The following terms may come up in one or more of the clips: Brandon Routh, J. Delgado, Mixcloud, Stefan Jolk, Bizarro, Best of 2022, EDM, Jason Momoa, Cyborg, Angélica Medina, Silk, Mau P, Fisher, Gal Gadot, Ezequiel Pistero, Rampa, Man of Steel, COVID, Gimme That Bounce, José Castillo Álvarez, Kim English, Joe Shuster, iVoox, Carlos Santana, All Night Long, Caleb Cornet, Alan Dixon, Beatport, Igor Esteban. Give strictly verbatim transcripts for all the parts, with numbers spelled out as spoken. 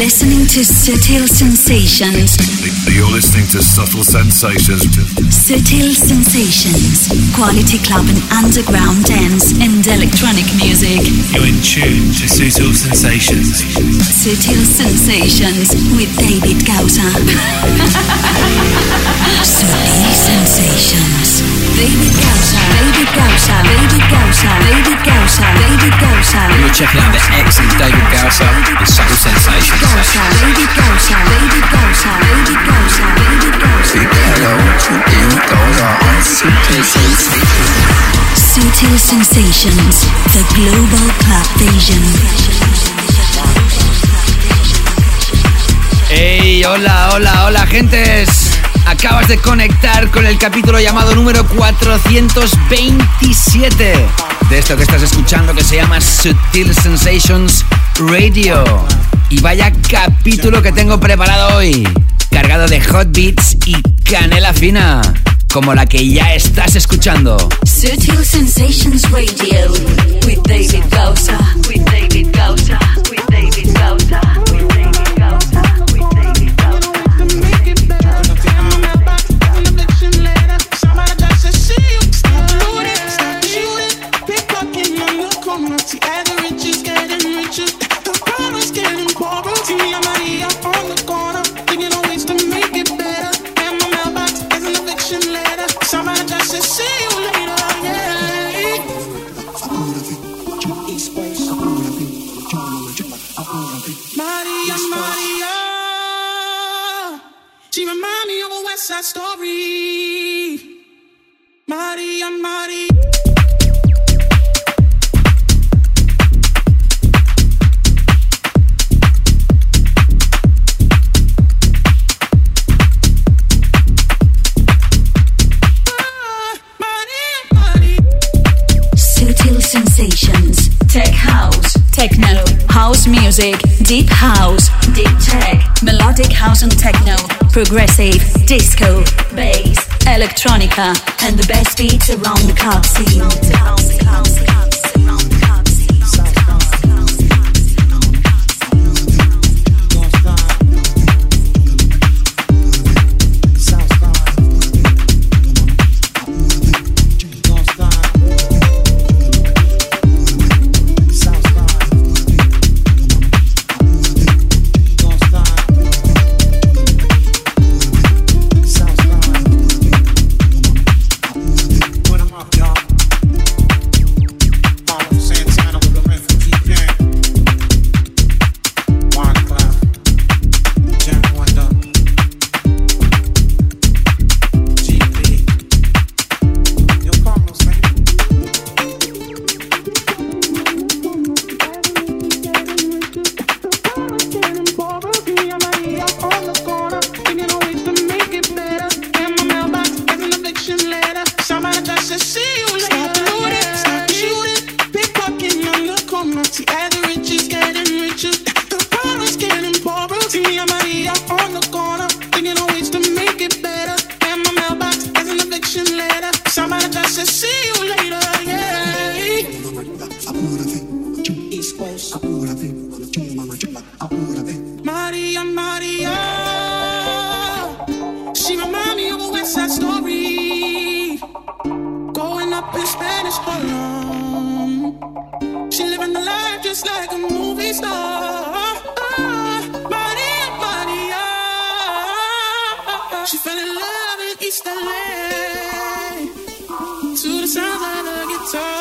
listening to Sutil Sensations. You're listening to Sutil Sensations. Sutil Sensations. Quality club and underground dance and electronic music. You're in tune to Sutil Sensations. Sutil Sensations with David Gausa. Sutil Sensations. David Gausa. David Gausa. David Gausa. David Gausa. David Gausa. You're checking out the excellent David Gausa with Sutil Sensations. David Gausa, David Gausa, David Gausa, David Gausa, David Gausa. Say hello to David Gausa on Sutil Sensations. Sutil Sensations, the global club vision. Hey, hola, hola, hola, gentes. Acabas de conectar con el capítulo llamado número cuatrocientos veintisiete de esto que estás escuchando, que se llama Sutil Sensations Radio. Y vaya capítulo que tengo preparado hoy, cargado de hot beats y canela fina, como la que ya estás escuchando. Sutil Sensations Radio with David Gausa, with David Gausa, with David Gausa. Story, Maria, Maria. Sutil Sensations, tech house, techno, house music, deep house, deep tech, melodic house and techno, progressive, disco, bass, electronica, and the best beats around the club scene. Carlos Santana, Maria, Maria. She reminds me of a West Side Story, growing up in Spanish Harlem. She living the life just like a movie star. Maria, Maria. She fell in love in East L A to the sounds of the guitar.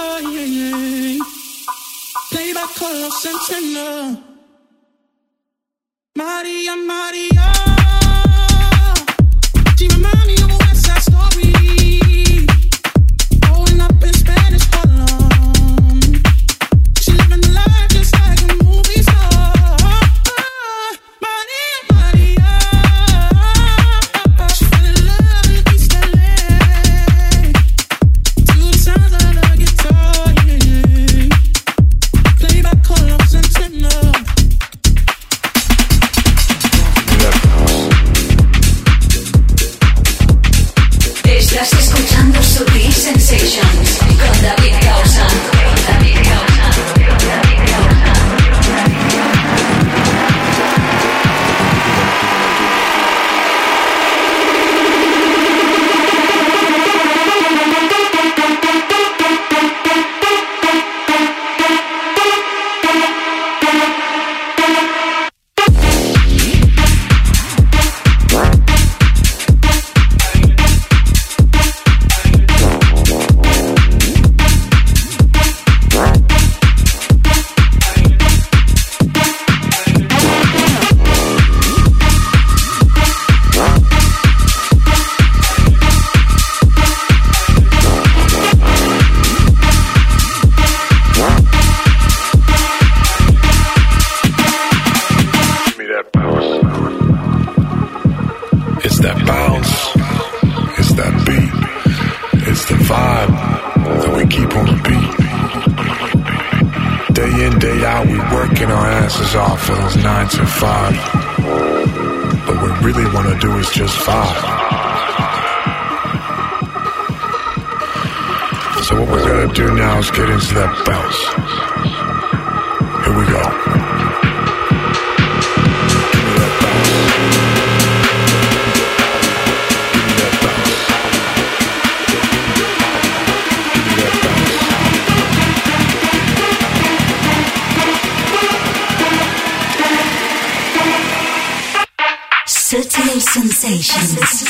day in, day out, we working our asses off for those nines and five. But what we really want to do is just vibe. So what we're going to do now is get into that bounce. Here we go. Give me that bounce. Give me that bounce. Give me that bounce. Sutil Sensations.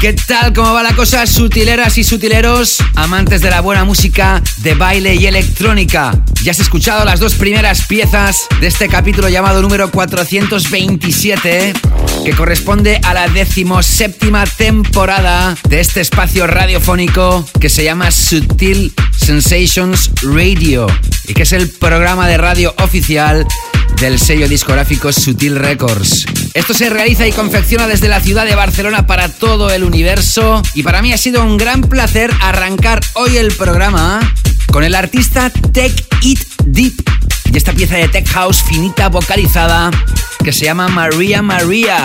¿Qué tal? ¿Cómo va la cosa? Sutileras y sutileros, amantes de la buena música, de baile y electrónica. Ya has escuchado las dos primeras piezas de este capítulo llamado número cuatrocientos veintisiete, que corresponde a la decimoséptima temporada de este espacio radiofónico que se llama Sutil Sensations Radio y que es el programa de radio oficial del sello discográfico Sutil Records. Esto se realiza y confecciona desde la ciudad de Barcelona para todo el universo, y para mí ha sido un gran placer arrancar hoy el programa con el artista Tech It Deep y esta pieza de tech house finita vocalizada que se llama Maria Maria,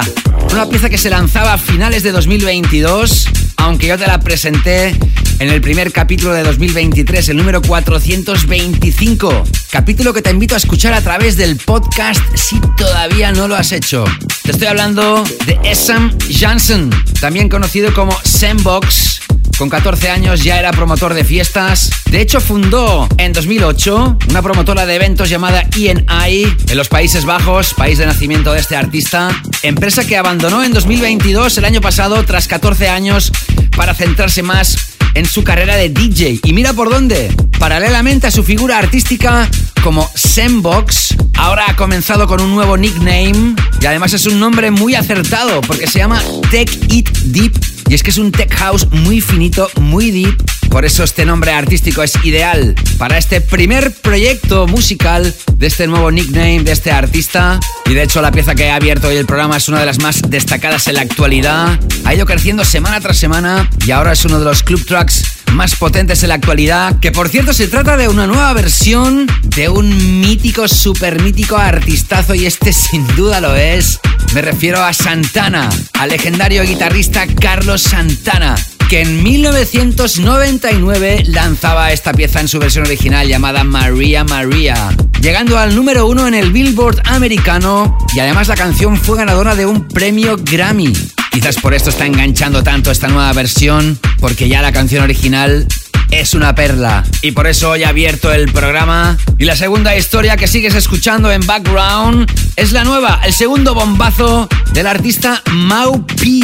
una pieza que se lanzaba a finales de dos mil veintidós, aunque yo te la presenté en el primer capítulo de dos mil veintitrés, el número cuatrocientos veinticinco, capítulo que te invito a escuchar a través del podcast si todavía no lo has hecho. Te estoy hablando de Sam Janssen, también conocido como Sandbox. Con catorce años ya era promotor de fiestas. De hecho, fundó en dos mil ocho una promotora de eventos llamada E N I en los Países Bajos, país de nacimiento de este artista. Empresa que abandonó en dos mil veintidós, el año pasado, tras catorce años, para centrarse más en su carrera de D J. Y mira por dónde. Paralelamente a su figura artística como SEMBOX, ahora ha comenzado con un nuevo nickname, y además es un nombre muy acertado porque se llama Tech It Deep, y es que es un tech house muy finito, muy deep. Por eso este nombre artístico es ideal para este primer proyecto musical de este nuevo nickname de este artista. Y de hecho la pieza que ha abierto hoy el programa es una de las más destacadas en la actualidad. Ha ido creciendo semana tras semana y ahora es uno de los club tracks más potentes en la actualidad, que por cierto se trata de una nueva versión de un mítico, super mítico artistazo, y este sin duda lo es. Me refiero a Santana, al legendario guitarrista Carlos Santana, que en mil novecientos noventa y nueve lanzaba esta pieza en su versión original llamada Maria Maria, llegando al número uno en el Billboard americano, y además la canción fue ganadora de un premio Grammy. Quizás por esto está enganchando tanto esta nueva versión, porque ya la canción original es una perla. Y por eso hoy he abierto el programa. Y la segunda historia que sigues escuchando en background es la nueva, el segundo bombazo del artista Mau P.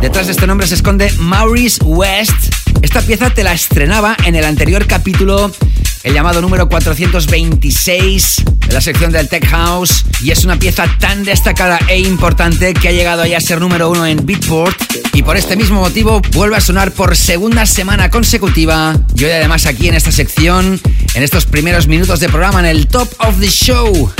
Detrás de este nombre se esconde Maurice West. Esta pieza te la estrenaba en el anterior capítulo, el llamado número cuatrocientos veintiséis, de la sección del tech house, y es una pieza tan destacada e importante que ha llegado ya a ser número uno en Beatport, y por este mismo motivo vuelve a sonar por segunda semana consecutiva. Y hoy además aquí en esta sección, en estos primeros minutos de programa, en el Top of the Show,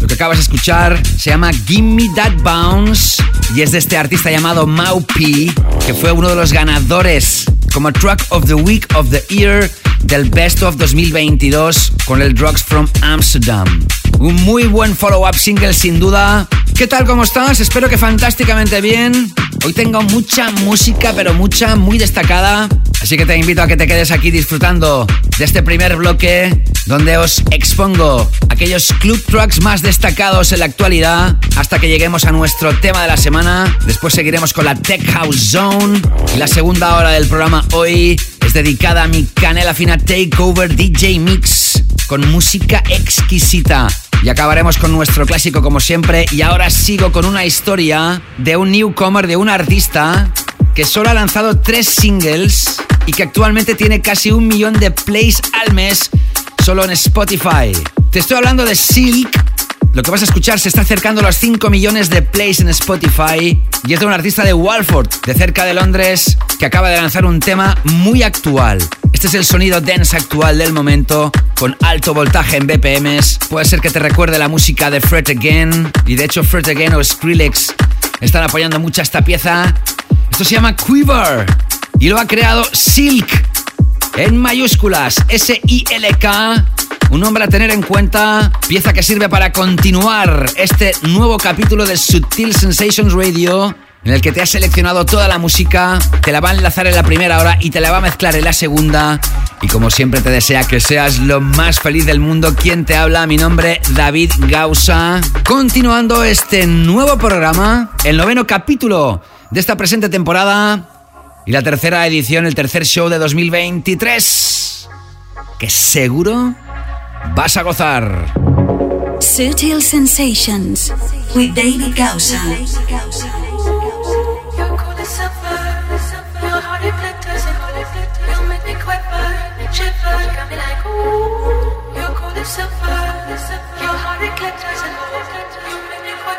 lo que acabas de escuchar se llama Gimme That Bounce y es de este artista llamado Mau P, que fue uno de los ganadores como Track of the Week of the Year del Best of dos mil veintidós con el Rocks from Amsterdam. Un muy buen follow-up single sin duda. ¿Qué tal? ¿Cómo estás? Espero que fantásticamente bien. Hoy tengo mucha música, pero mucha, muy destacada. Así que te invito a que te quedes aquí disfrutando de este primer bloque, donde os expongo aquellos club tracks más destacados en la actualidad hasta que lleguemos a nuestro tema de la semana. Después seguiremos con la Tech House Zone. Y la segunda hora del programa hoy es dedicada a mi Canela Fina Takeover D J Mix con música exquisita. Y acabaremos con nuestro clásico como siempre. Y ahora sigo con una historia de un newcomer, de un artista que solo ha lanzado tres singles y que actualmente tiene casi un millón de plays al mes solo en Spotify. Te estoy hablando de Silk. Lo que vas a escuchar se está acercando a los cinco millones de plays en Spotify y es de un artista de Walford, de cerca de Londres, que acaba de lanzar un tema muy actual. Este es el sonido dance actual del momento, con alto voltaje en B P Ms. Puede ser que te recuerde la música de Fred Again, y de hecho Fred Again o Skrillex están apoyando mucho a esta pieza. Esto se llama Quiver y lo ha creado Silk, en mayúsculas, S I L K. Un nombre a tener en cuenta, pieza que sirve para continuar este nuevo capítulo de Sutil Sensations Radio, en el que te ha seleccionado toda la música, te la va a enlazar en la primera hora y te la va a mezclar en la segunda. Y como siempre te desea que seas lo más feliz del mundo. ¿Quién te habla? Mi nombre, David Gausa. Continuando este nuevo programa, el noveno capítulo de esta presente temporada y la tercera edición, el tercer show de dos mil veintitrés, que seguro vas a gozar. Sutil Sensations with David Gausa. Your cool is suffer, your heart it flutters, you make me quiver, shiver, you got me like ooh. Your cool is suffer, your heart it flutters, you make me quiver.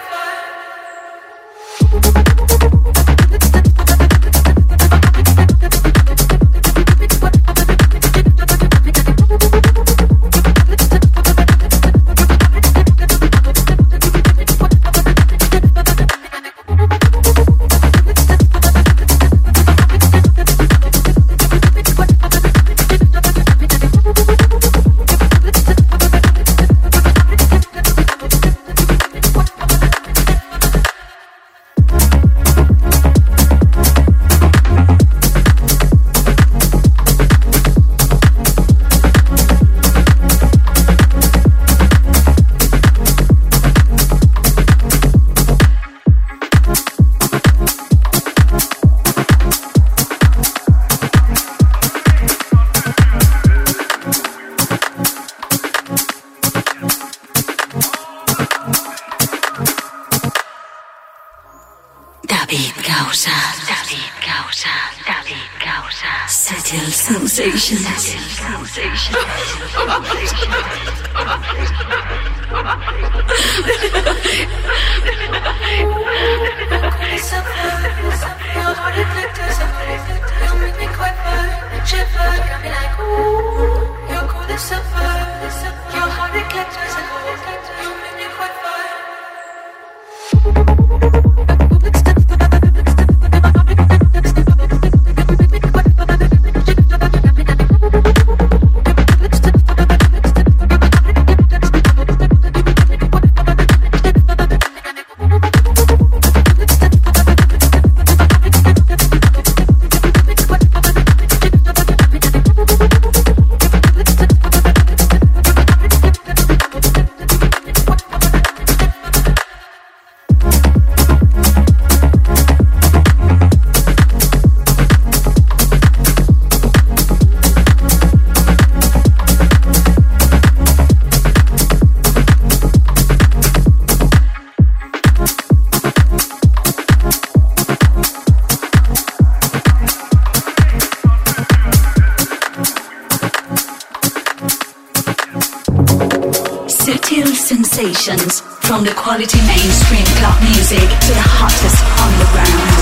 From the quality mainstream club music to the hottest underground.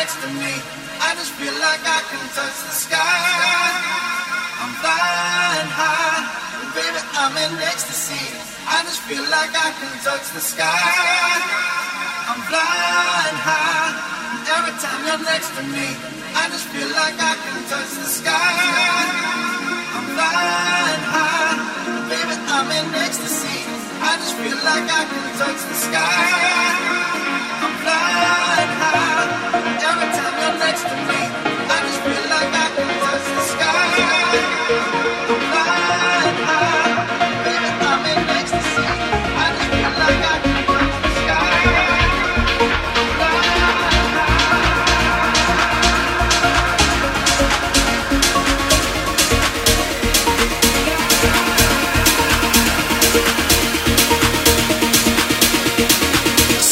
next to me, I just feel like I can touch the sky. I'm flying high, and baby, I'm in ecstasy. I just feel like I can touch the sky. I'm flying high, and every time you're next to me, I just feel like I can touch the sky. I'm flying high, and baby, I'm in ecstasy. I just feel like I can touch the sky. I'm flying high, every time you're next to me, I just feel like I can touch the sky. I'm flying high, baby, I'm in ecstasy. I just feel like I can touch the sky. I'm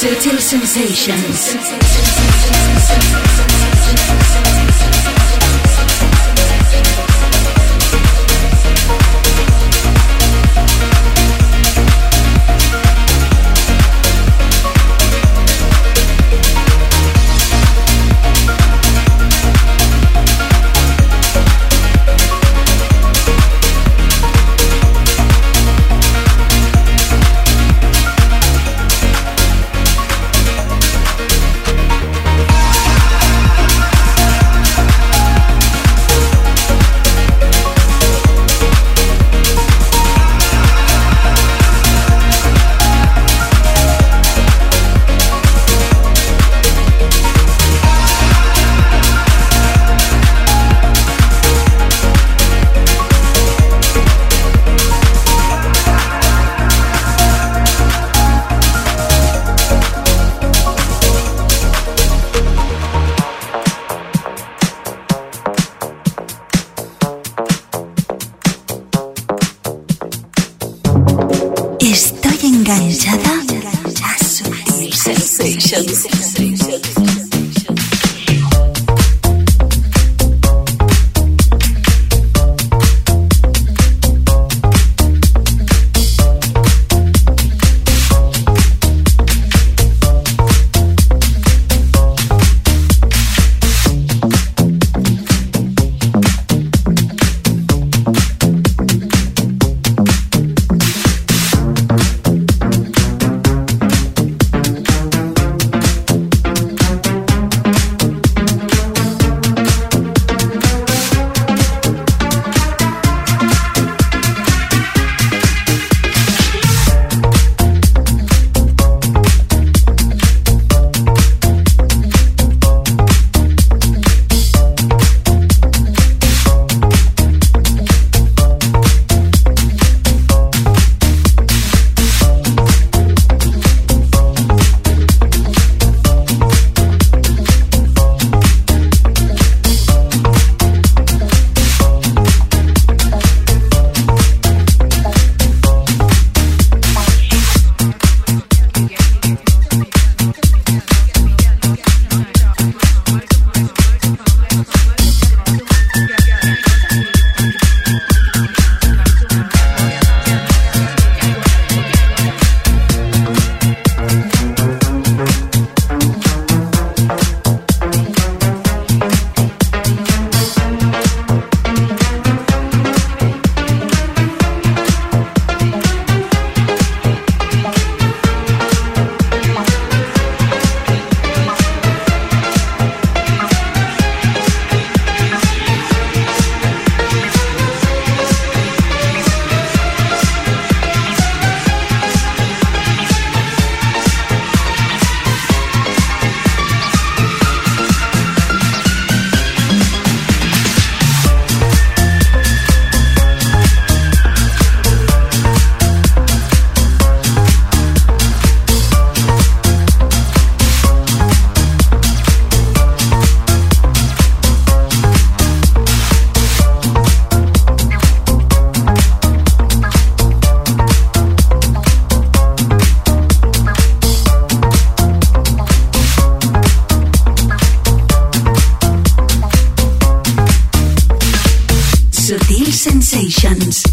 Sutil Sensations.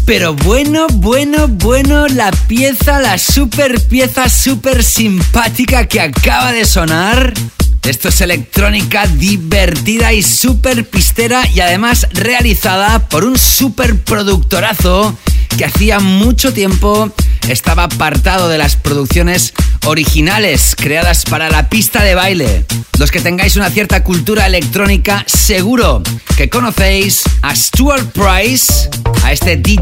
Pero bueno, bueno, bueno, la pieza, la super pieza, super simpática que acaba de sonar Esto es electrónica divertida y súper pistera y además realizada por un súper productorazo que hacía mucho tiempo estaba apartado de las producciones originales creadas para la pista de baile. Los que tengáis una cierta cultura electrónica, seguro que conocéis a Stuart Price, a este D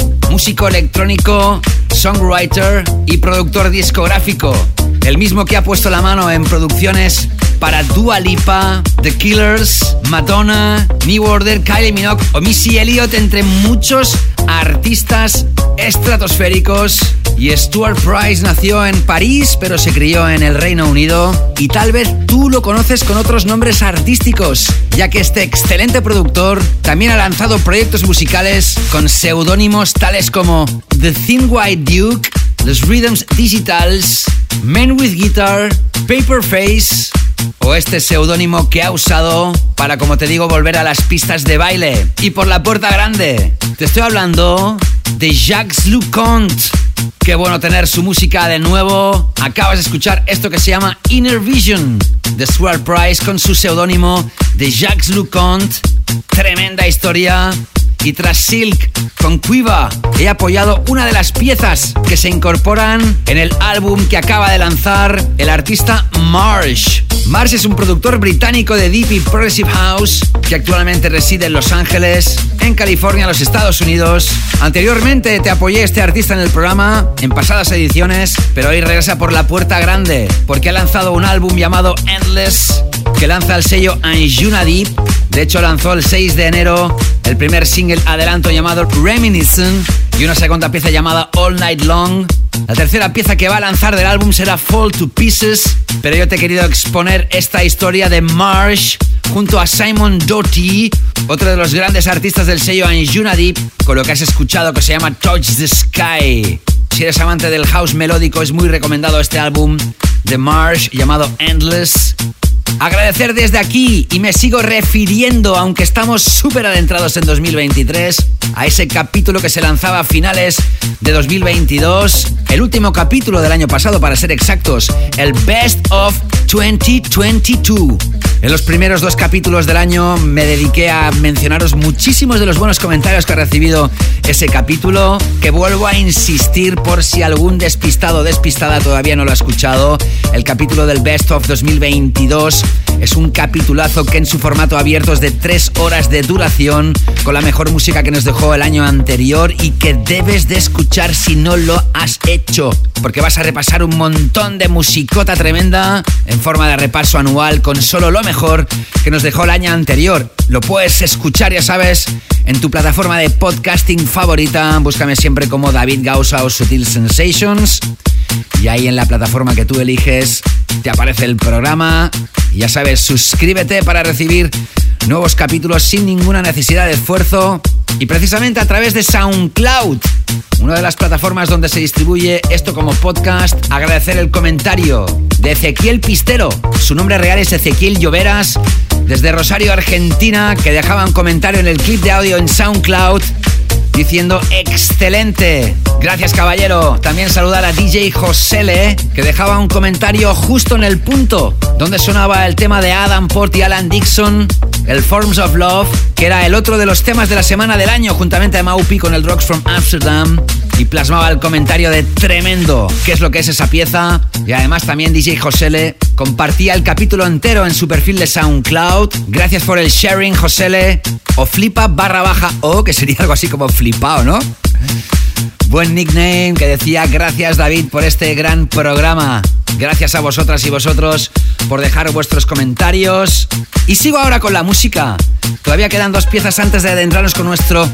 J, músico electrónico, songwriter y productor discográfico. El mismo que ha puesto la mano en producciones para Dua Lipa, The Killers, Madonna, New Order, Kylie Minogue o Missy Elliott, entre muchos artistas estratosféricos. Y Stuart Price nació en París, pero se crió en el Reino Unido. Y tal vez tú lo conoces con otros nombres artísticos, ya que este excelente productor también ha lanzado proyectos musicales con seudónimos tales como The Thin White Duke, Los Rhythms Digitals, Men with Guitar, Paperface o este seudónimo que ha usado para, como te digo, volver a las pistas de baile. Y por la puerta grande, te estoy hablando de Jacques Lu Cont. Qué bueno tener su música de nuevo. Acabas de escuchar esto que se llama Inner Vision de Stuart Price con su seudónimo de Jacques Lu Cont. Tremenda historia. Y tras Silk con Quiver, he apoyado una de las piezas que se incorporan en el álbum que acaba de lanzar el artista Marsh. Marsh es un productor británico de deep y progressive house que actualmente reside en Los Ángeles, en California, los Estados Unidos. Anteriormente te apoyé a este artista en el programa en pasadas ediciones, pero hoy regresa por la puerta grande porque ha lanzado un álbum llamado Endless que lanza el sello Anjuna Deep. De hecho, lanzó el seis de enero el primer single adelanto llamado Reminiscent y una segunda pieza llamada All Night Long. La tercera pieza que va a lanzar del álbum será Fall to Pieces, pero yo te he querido exponer esta historia de Marsh junto a Simon Doty, otro de los grandes artistas del sello Anjuna Deep, con lo que has escuchado que se llama Touch the Sky. Si eres amante del house melódico, es muy recomendado este álbum de Marsh llamado Endless. Agradecer desde aquí, y me sigo refiriendo, aunque estamos súper adentrados en dos mil veintitrés, a ese capítulo que se lanzaba a finales de dos mil veintidós, el último capítulo del año pasado para ser exactos, el Best of dos mil veintidós. En los primeros dos capítulos del año me dediqué a mencionaros muchísimos de los buenos comentarios que ha recibido ese capítulo, que vuelvo a insistir por si algún despistado o despistada todavía no lo ha escuchado. El capítulo del Best of dos mil veintidós es un capitulazo que en su formato abierto es de tres horas de duración, con la mejor música que nos dejó el año anterior y que debes de escuchar si no lo has hecho, porque vas a repasar un montón de musicota tremenda en forma de repaso anual con solo lo mejor que nos dejó el año anterior. Lo puedes escuchar, ya sabes, en tu plataforma de podcasting favorita. Búscame siempre como David Gausa o Sutil Sensations y ahí en la plataforma que tú eliges te aparece el programa. Ya sabes, suscríbete para recibir nuevos capítulos sin ninguna necesidad de esfuerzo. Y precisamente a través de SoundCloud, una de las plataformas donde se distribuye esto como podcast, agradecer el comentario de Ezequiel Pistero. Su nombre real es Ezequiel Lloveras, desde Rosario, Argentina, que dejaba un comentario en el clip de audio en SoundCloud diciendo excelente. Gracias, caballero. También saludar a D J Josele, que dejaba un comentario justo en el punto donde sonaba el tema de Adam Port y Alan Dixon, el Forms of Love, que era el otro de los temas de la semana del año, juntamente a Mau P con el Rocks from Amsterdam, y plasmaba el comentario de tremendo, qué es lo que es esa pieza. Y además también D J Josele compartía el capítulo entero en su perfil de SoundCloud. Gracias por el sharing, Josele, o flipa barra baja o, que sería algo así como flipao, ¿no? Buen nickname, que decía gracias David por este gran programa. Gracias a vosotras y vosotros por dejar vuestros comentarios. Y sigo ahora con la música. Todavía quedan dos piezas antes de adentrarnos con nuestro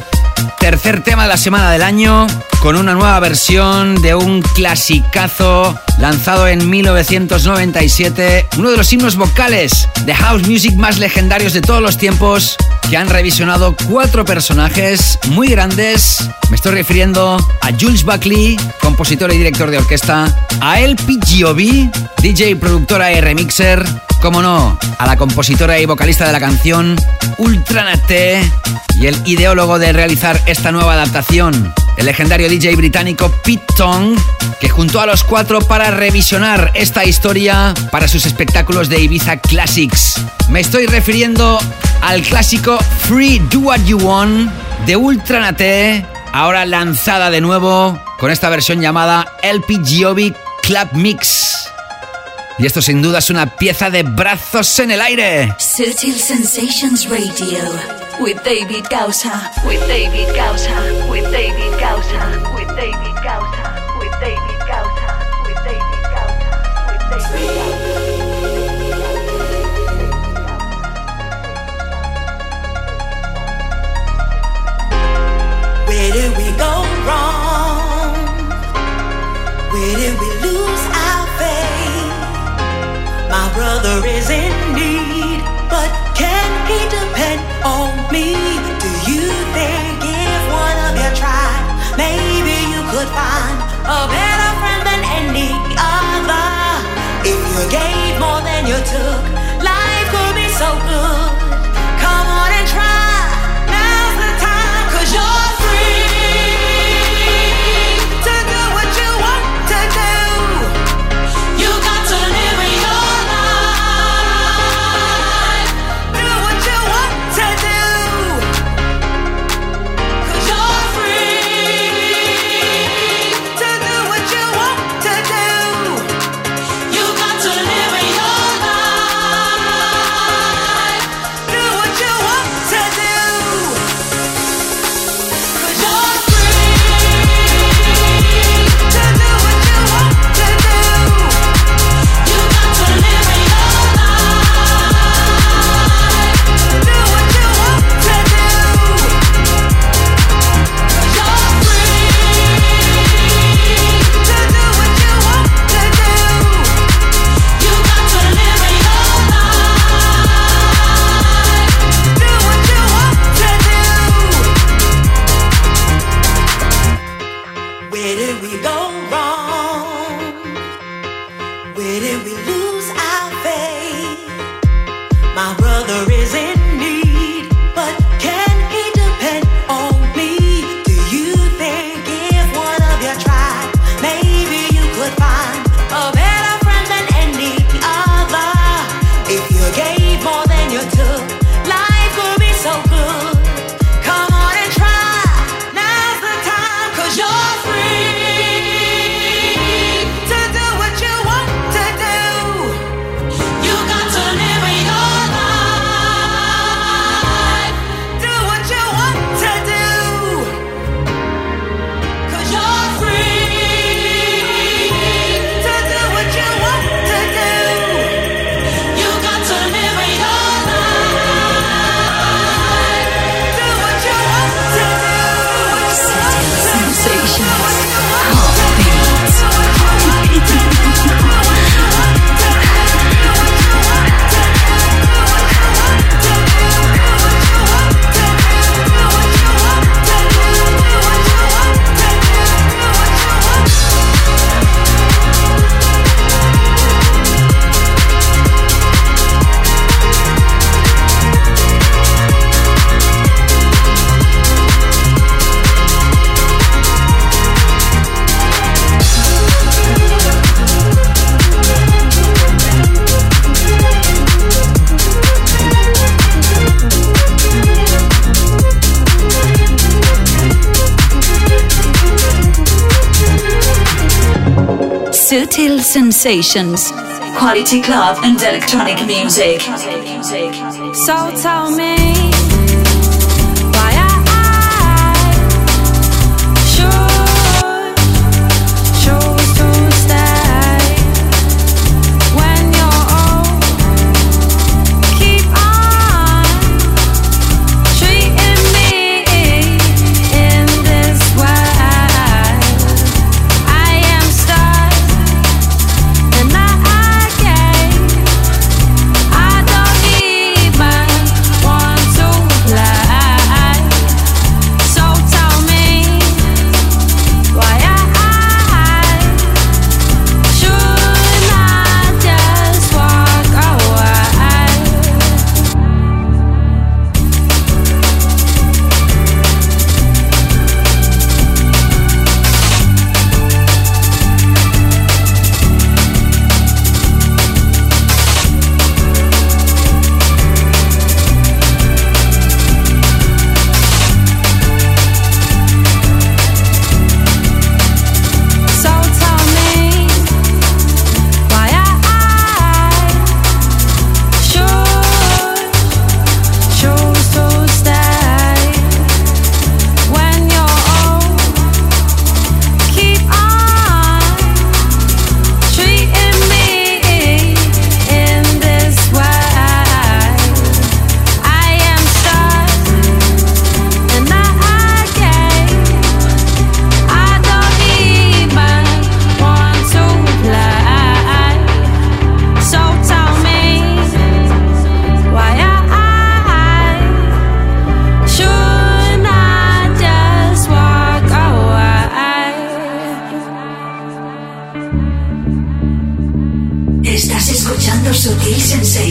tercer tema de la semana del año, con una nueva versión de un clasicazo lanzado en mil novecientos noventa y siete, uno de los himnos vocales de house music más legendarios de todos los tiempos, que han revisionado cuatro personajes muy grandes. Me estoy refiriendo a Jules Buckley, compositor y director de orquesta, a El P G O B, D J, productora y remixer, como no, a la compositora y vocalista de la canción Ultranate, y el ideólogo de realizar esta nueva adaptación el legendario D J británico Pete Tong, que juntó a los cuatro para revisionar esta historia para sus espectáculos de Ibiza Classics. Me estoy refiriendo al clásico Free Do What You Want de Ultranate, ahora lanzada de nuevo con esta versión llamada L P Giovi Club Mix. Y esto sin duda es una pieza de brazos en el aire. Sutil Sensations Radio with David Gausa, with David Gausa, with David Gausa, with David Gausa, with David Gausa, with David Gausa, with David Gausa. Where did we go wrong? Where did we lose our faith? My brother is in need, but can he depend on me? Do you think if one of you tried, maybe you could find a better friend than any other? If you gave more than you took, life could be so good. Come on and try, now's the time, 'cause you're Sutil Sensations, quality club and electronic music. So tell me. So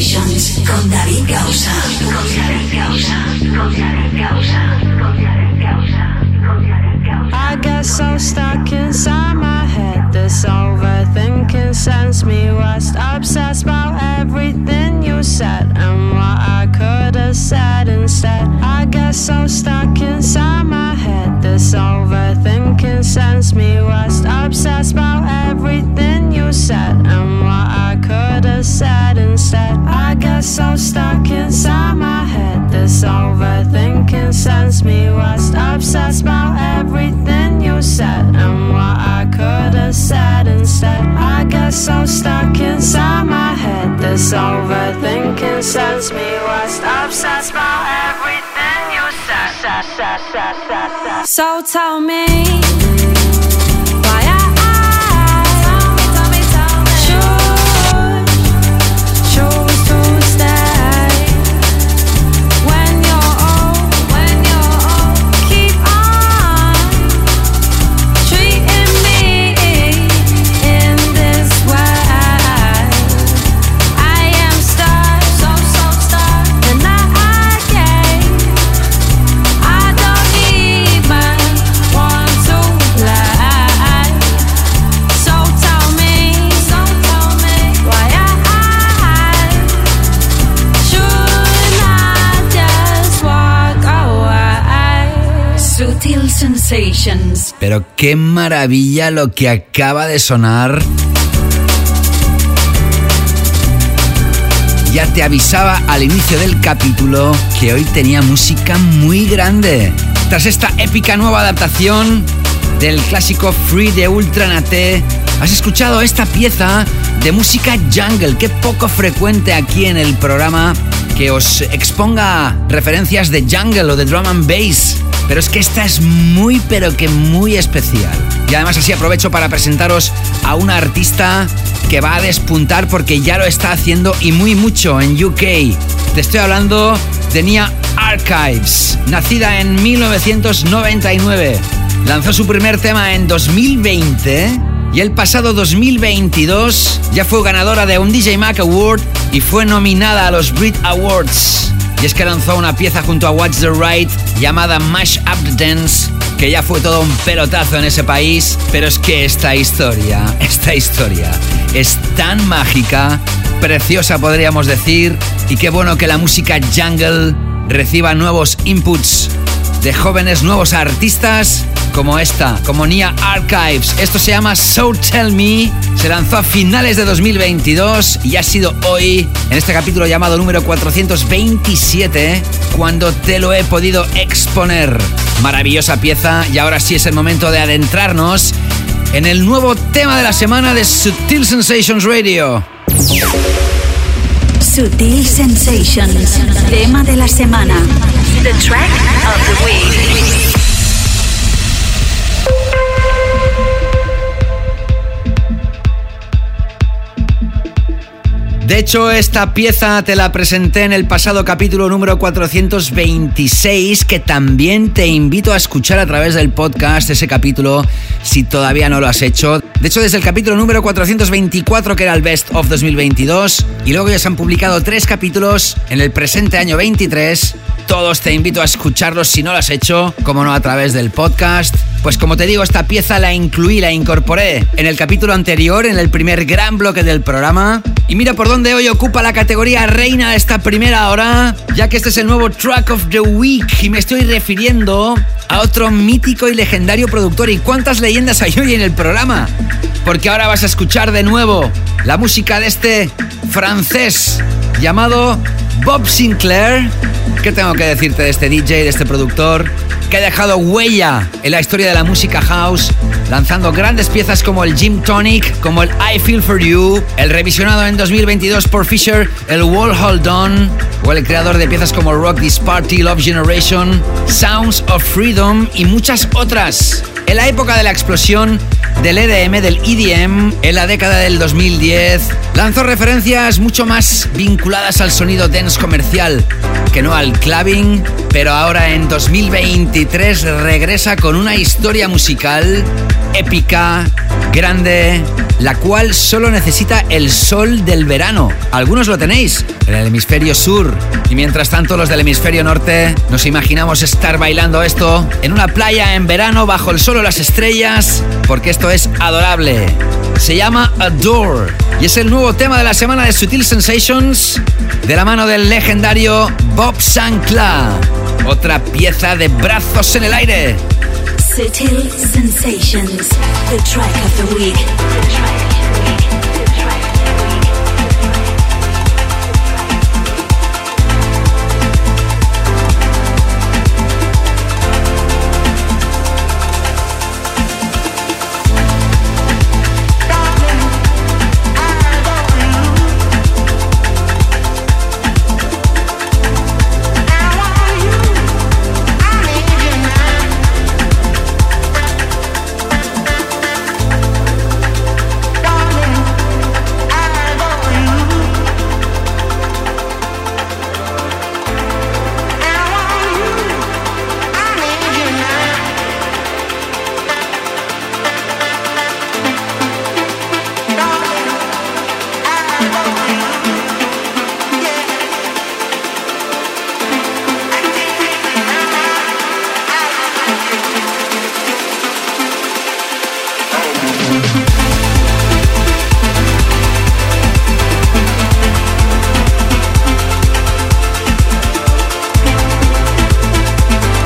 Sensations con David Gausa. Con David Gausa. Con David Gausa. Con David Gausa. Con David Gausa. I got so stuck inside my head. This overthinking sends me west. Obsessed about everything you said and what I could have said instead. I got so stuck inside my head. This overthinking sends me west. Obsessed about everything you said and what I could have said instead. I got so stuck inside my head. This overthinking sends me west. Obsessed about everything you said and what I could have said instead. I got so stuck inside my head. This overthinking sends me west. Obsessed about everything you said. So tell me. Pero qué maravilla lo que acaba de sonar. Ya te avisaba al inicio del capítulo que hoy tenía música muy grande. Tras esta épica nueva adaptación del clásico Free de Ultranate, has escuchado esta pieza de música jungle, que poco frecuente aquí en el programa que os exponga referencias de jungle o de drum and bass. Pero es que esta es muy, pero que muy especial. Y además así aprovecho para presentaros a una artista que va a despuntar porque ya lo está haciendo y muy mucho en U K. Te estoy hablando de Nia Archives, nacida en mil novecientos noventa y nueve. Lanzó su primer tema en dos mil veinte y el pasado dos mil veintidós ya fue ganadora de un D J Mag Award y fue nominada a los Brit Awards. Y es que lanzó una pieza junto a Watch the Right llamada Mash Up the Dance, que ya fue todo un pelotazo en ese país. Pero es que esta historia, esta historia es tan mágica, preciosa podríamos decir, y qué bueno que la música jungle reciba nuevos inputs de jóvenes nuevos artistas como esta, como Nia Archives. Esto se llama So Tell Me, se lanzó a finales de dos mil veintidós y ha sido hoy, en este capítulo llamado número cuatrocientos veintisiete, cuando te lo he podido exponer. Maravillosa pieza, y ahora sí es el momento de adentrarnos en el nuevo tema de la semana de Sutil Sensations Radio. Sutil Sensations, tema de la semana. The track of the week. De hecho, esta pieza te la presenté en el pasado capítulo número cuatrocientos veintiséis, que también te invito a escuchar a través del podcast, ese capítulo, si todavía no lo has hecho. De hecho, desde el capítulo número cuatrocientos veinticuatro, que era el Best of dos mil veintidós, y luego ya se han publicado tres capítulos en el presente año veintitrés, todos te invito a escucharlos si no lo has hecho, como no, a través del podcast. Pues como te digo, esta pieza la incluí, la incorporé en el capítulo anterior, en el primer gran bloque del programa. Y mira por dónde hoy ocupa la categoría reina de esta primera hora, ya que este es el nuevo Track of the Week, y me estoy refiriendo a otro mítico y legendario productor. ¿Y cuántas leyendas hay hoy en el programa? Porque ahora vas a escuchar de nuevo la música de este francés llamado Bob Sinclair. ¿Qué tengo que decirte de este D J, de este productor, que ha dejado huella en la historia de la música house, lanzando grandes piezas como el Gin Tonic, como el I Feel For You, el revisionado en dos mil veintidós por Fisher, el Wall Hold On, o el creador de piezas como Rock This Party, Love Generation, Sounds of Freedom y muchas otras. En la época de la explosión del E D M, del E D M, en la década del dos mil diez, lanzó referencias mucho más vinculadas al sonido dance comercial que no al clubbing, pero ahora en dos mil veintitrés regresa con una historia musical épica, grande, la cual solo necesita el sol del verano. Algunos lo tenéis en el hemisferio sur y mientras tanto los del hemisferio norte nos imaginamos estar bailando esto en una playa en verano bajo el sol o las estrellas, porque esto es adorable. Se llama Adore y es el nuevo tema de la semana de Sutil Sensations de la mano del legendario Bob Sinclair. Otra pieza de brazos en el aire. Sutil Sensations, the track of the week. The track of the week. The track of the Sutil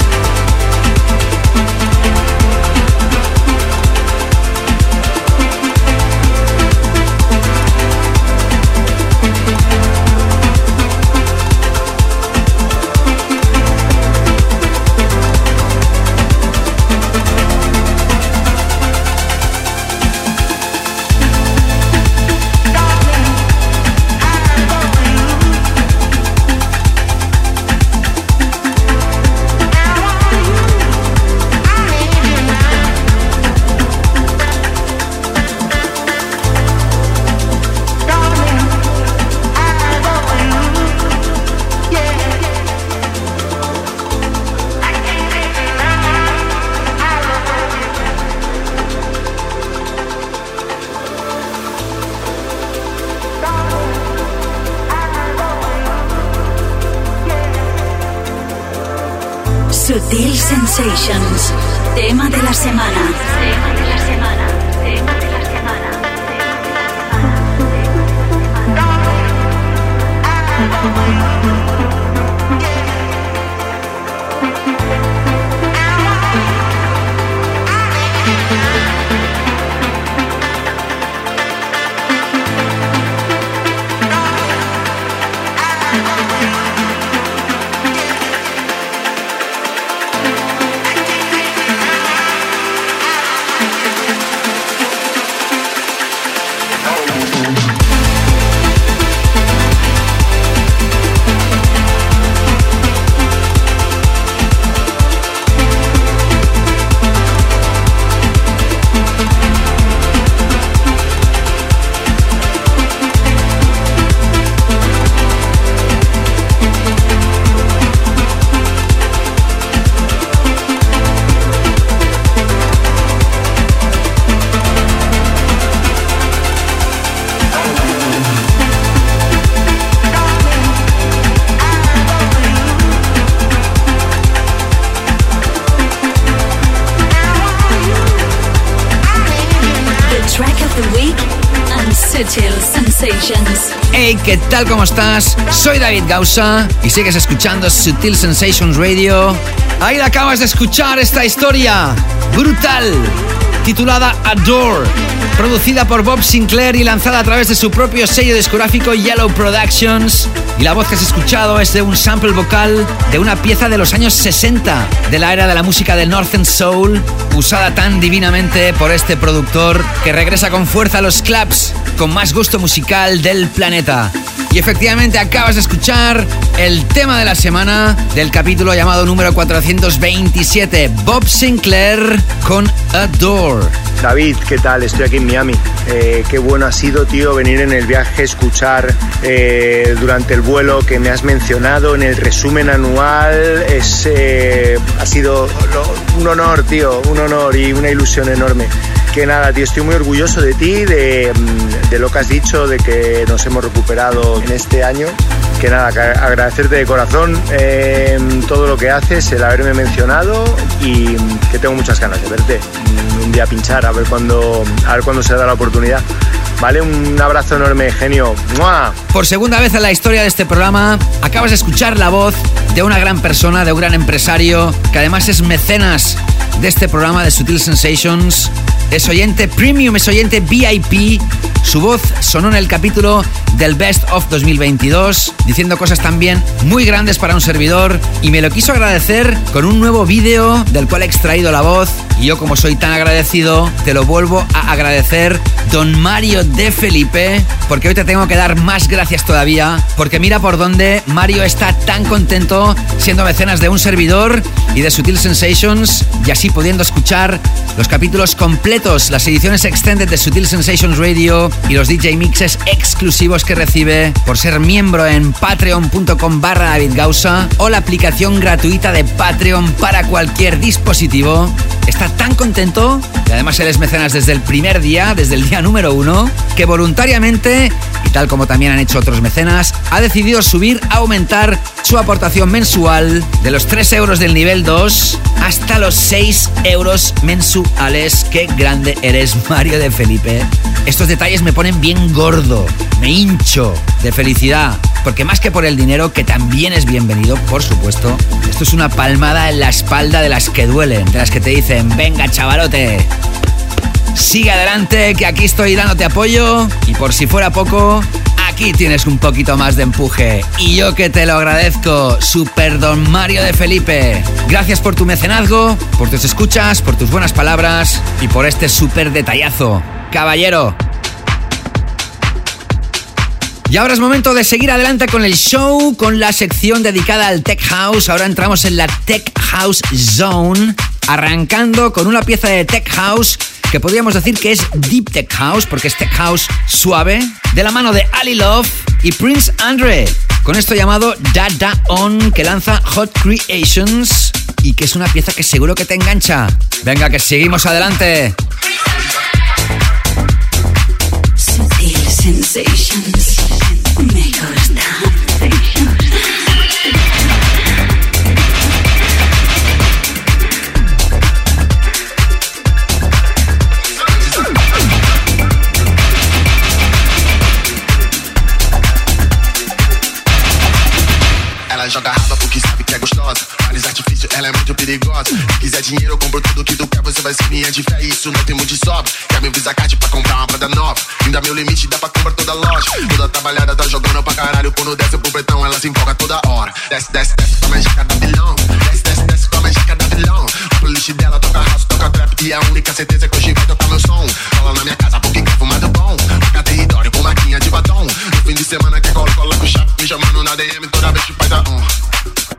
Sensations, tema de la semana. Hey, ¿qué tal? ¿Cómo estás? Soy David Gausa y sigues escuchando Sutil Sensations Radio. Ahí la acabas de escuchar, esta historia brutal titulada Adore, producida por Bob Sinclair y lanzada a través de su propio sello discográfico Yellow Productions. Y la voz que has escuchado es de un sample vocal de una pieza de los años sesenta de la era de la música del Northern Soul, usada tan divinamente por este productor que regresa con fuerza a los clubs con más gusto musical del planeta. Y efectivamente acabas de escuchar el tema de la semana del capítulo llamado número cuatrocientos veintisiete, Bob Sinclair con Adore. David, ¿qué tal? Estoy aquí en Miami. Eh, qué bueno ha sido, tío, venir en el viaje, escuchar eh, durante el vuelo que me has mencionado en el resumen anual. Es, eh, ha sido un honor, tío, un honor y una ilusión enorme. Que nada, tío, estoy muy orgulloso de ti, de, de lo que has dicho, de que nos hemos recuperado en este año. Que nada, que agradecerte de corazón eh, todo lo que haces, el haberme mencionado y que tengo muchas ganas de verte un día a pinchar, a ver cuándo, a ver cuándo se da la oportunidad. Vale, un abrazo enorme, genio. ¡Mua! Por segunda vez en la historia de este programa, acabas de escuchar la voz de una gran persona, de un gran empresario, que además es mecenas de este programa de Sutil Sensations. Es oyente premium, es oyente V I P. Su voz sonó en el capítulo del Best of dos mil veintidós, diciendo cosas también muy grandes para un servidor, y me lo quiso agradecer con un nuevo vídeo del cual he extraído la voz, y yo, como soy tan agradecido, te lo vuelvo a agradecer, don Mario de Felipe, porque hoy te tengo que dar más gracias todavía, porque mira por dónde Mario está tan contento siendo mecenas de un servidor y de Sutil Sensations, y así pudiendo escuchar los capítulos completos, las ediciones extended de Sutil Sensations Radio y los D J mixes exclusivos que recibe por ser miembro en patreon.com barra David Gausa o la aplicación gratuita de Patreon para cualquier dispositivo. Está tan contento, y además eres mecenas desde el primer día, desde el día número uno, que voluntariamente, y tal como también han hecho otros mecenas, ha decidido subir, aumentar su aportación mensual de los tres euros del nivel dos hasta los seis euros mensuales. ¡Qué grande eres, Mario de Felipe! Estos detalles me ponen bien gordo, me hincho de felicidad, porque más que por el dinero, que también es bienvenido, por supuesto, esto es una palmada en la espalda de las que duelen, de las que te dicen, venga chavalote, sigue adelante, que aquí estoy dándote apoyo, y por si fuera poco, aquí tienes un poquito más de empuje, y yo que te lo agradezco, super don Mario de Felipe. Gracias por tu mecenazgo, por tus escuchas, por tus buenas palabras, y por este super detallazo, caballero. Y ahora es momento de seguir adelante con el show, con la sección dedicada al Tech House. Ahora entramos en la Tech House Zone, arrancando con una pieza de Tech House que podríamos decir que es Deep Tech House, porque es Tech House suave, de la mano de Ali Love y Prince Andre, con esto llamado Dada On, que lanza Hot Creations, y que es una pieza que seguro que te engancha. Venga, que seguimos adelante. Sutil Sensations. Me gusta. Ela joga raba porque sabe que é gostosa. Paris artifício, ela é muito perigosa. Se quiser dinheiro, eu compro tudo que tu quer. Você vai ser minha de fé, isso não tem muito de sobra. Quer meu Visa Card pra comprar uma prada nova. Ainda meu limite, dá pra comprar toda loja. Toda trabalhada tá jogando pra caralho. Quando desce pro pretão, ela se empolga toda hora. Desce, desce, desce com a magica da vilão. Desce, desce, desce com a magica da vilão. Pro lixo dela, toca house, toca trap. E a única certeza é que hoje vai tocar meu som. Fala na minha casa porque quer fumado bom. Toca território com marquinha de batom. No fim de semana quer cola, cola com chapa. Me chamando na D M toda vez que faz a onda. Hit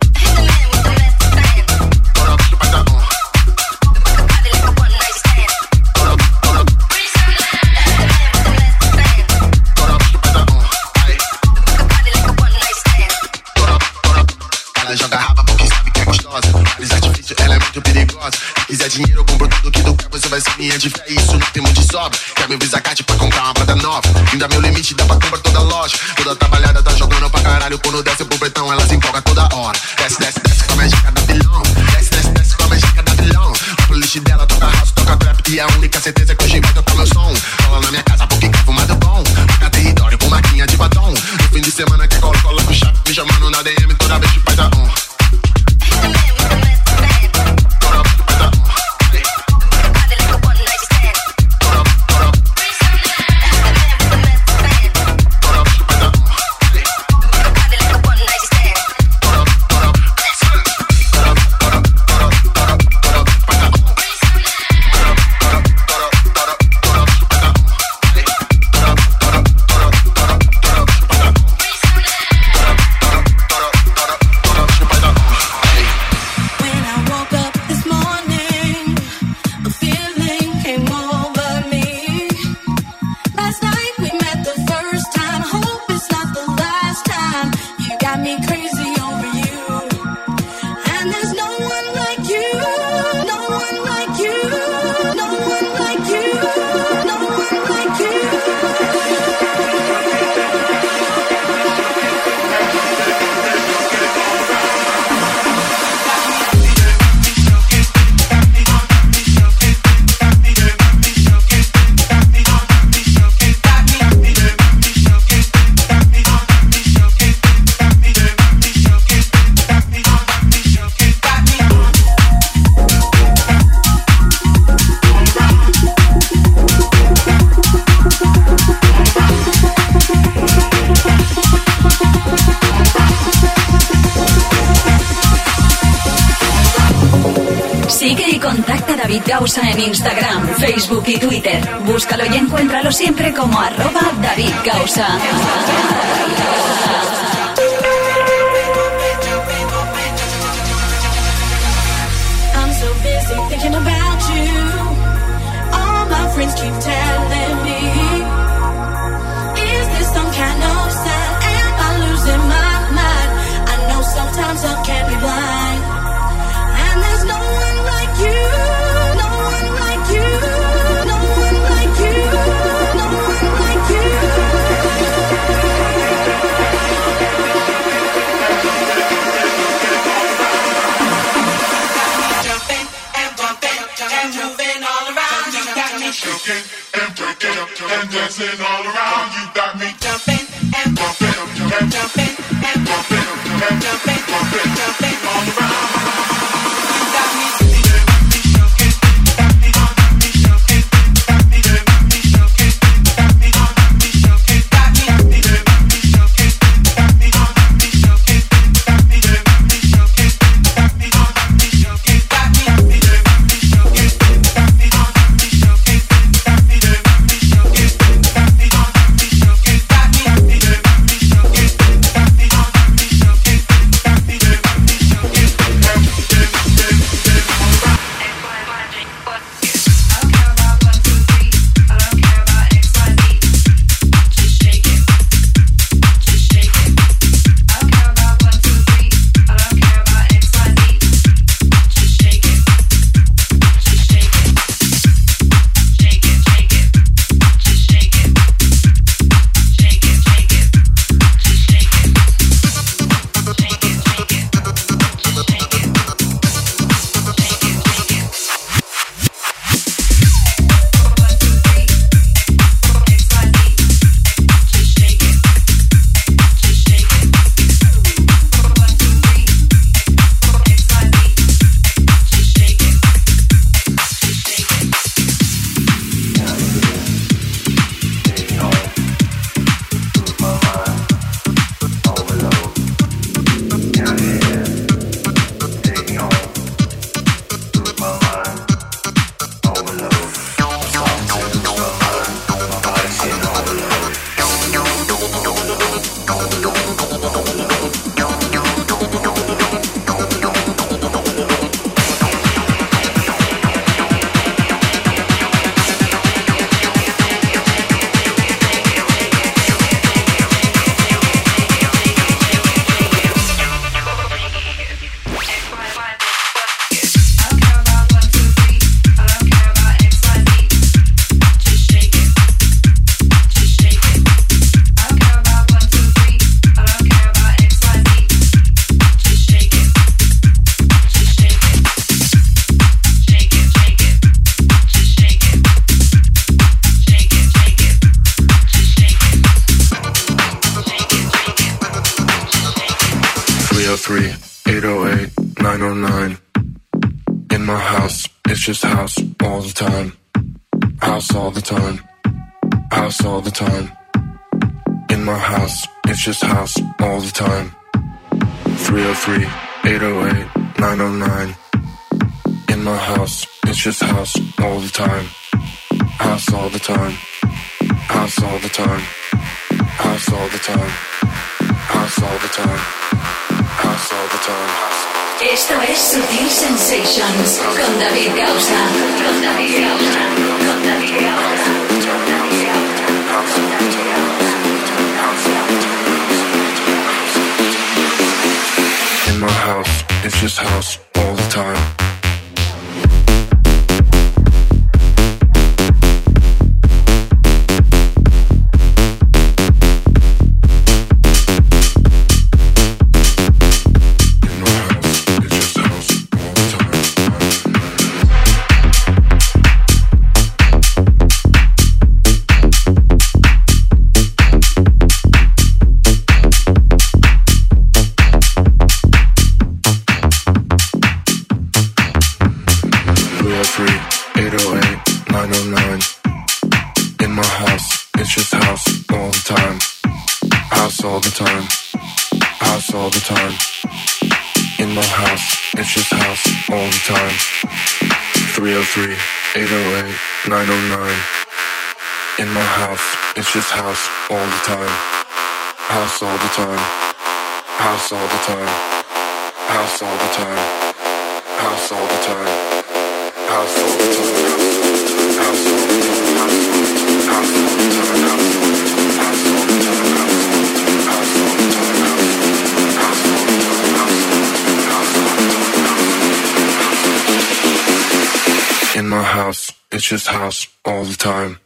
the man with the best style. Hold up, you better on. You want the body like a one night stand. Hold up, hold up. Breeze on the man with the best style. Hold up, you better on. You want the body like a one night stand. Hold up, hold up. Ela joga raba porque sabe que é gostosa. Mas é difícil, ela é muito perigosa. Se quiser dinheiro, eu compro tudo que tu quer. Você vai ser minha de fé, isso não tem muito de sobra. Quer meu Visa Card pra comprar uma prada nova. Ainda meu limite, dá pra comprar toda loja. Toda trabalhada tá jogando pra caralho. Quando desce pro pretão, ela se empolga toda hora. Desce, desce, desce com a magica da vilão. Desce, desce, desce com a magica da vilão. O playlist dela toca house, toca trap. E a única certeza que hoje vai tocar meu som. Cola na minha casa porque quer fumado bom. Toca território com marquinha de batom. No fim de semana quer cola, cola com chapa. Me chamando na D M toda vez que faz a on. Sigue y contacta a David Gausa en Instagram, Facebook y Twitter. Búscalo y encuéntralo siempre como arroba David Gausa. Sometimes I can't be blind, and there's no one like you, no one like you, no one like you, no one like you. Jumping and bumping and moving all around, you got me shaking and breaking and dancing all around, you got me jumping and bumping and jumping and bumping. Jump in, jump in, jump in all around. You got me. In in my house, it's just house all the time. three oh three, eight oh eight, nine oh nine. In my house, it's just house all the time. House all the time. House all the time. House all the time. House all the time. House all the time. House all the time. House all the time. House all the time. House all the time. In my house, it's just house all the time.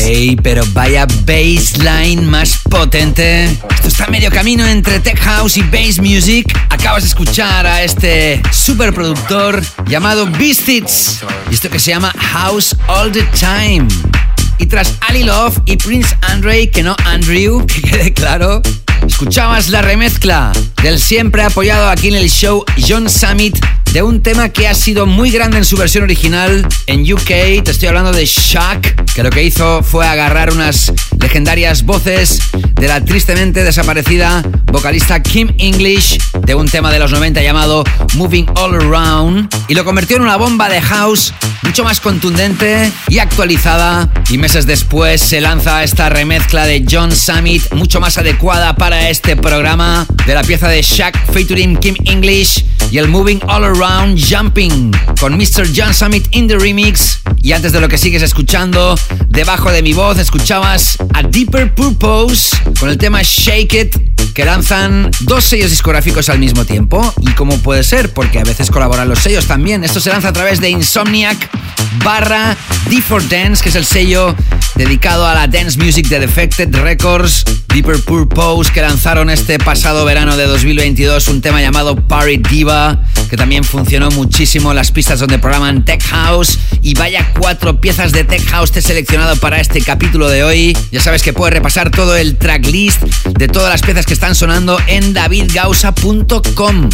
Ey, pero vaya bassline más potente. Esto está a medio camino entre tech house y bass music. Acabas de escuchar a este superproductor llamado Beastits, y esto que se llama House All The Time. Y tras Ali Love y Prince Andre, que no Andrew, que quede claro, escuchabas la remezcla del siempre apoyado aquí en el show John Summit de un tema que ha sido muy grande en su versión original en U K. Te estoy hablando de Jacques, que lo que hizo fue agarrar unas legendarias voces de la tristemente desaparecida vocalista Kim English de un tema de los noventa llamado Moving All Around, y lo convirtió en una bomba de house mucho más contundente y actualizada, y meses después se lanza esta remezcla de John Summit mucho más adecuada para este programa de la pieza de Jacques featuring Kim English y el Moving All Around Jumping con mister John Summit in the remix. Y antes de lo que sigues escuchando, debajo de mi voz escuchabas a Deeper Purpose con el tema Shake It, que lanzan dos sellos discográficos al mismo tiempo. ¿Y cómo puede ser? Porque a veces colaboran los sellos también. Esto se lanza a través de Insomniac barra D cuatro Dance, que es el sello dedicado a la dance music de Defected Records. Deeper Purpose, que lanzaron este pasado verano de dos mil veintidós un tema llamado Party Diva, que también funcionó muchísimo en las pistas donde programan tech house. Y vaya cuatro piezas de tech house te he seleccionado para este capítulo de hoy. Ya sabes que puedes repasar todo el tracklist de todas las piezas que están sonando en david gausa punto com.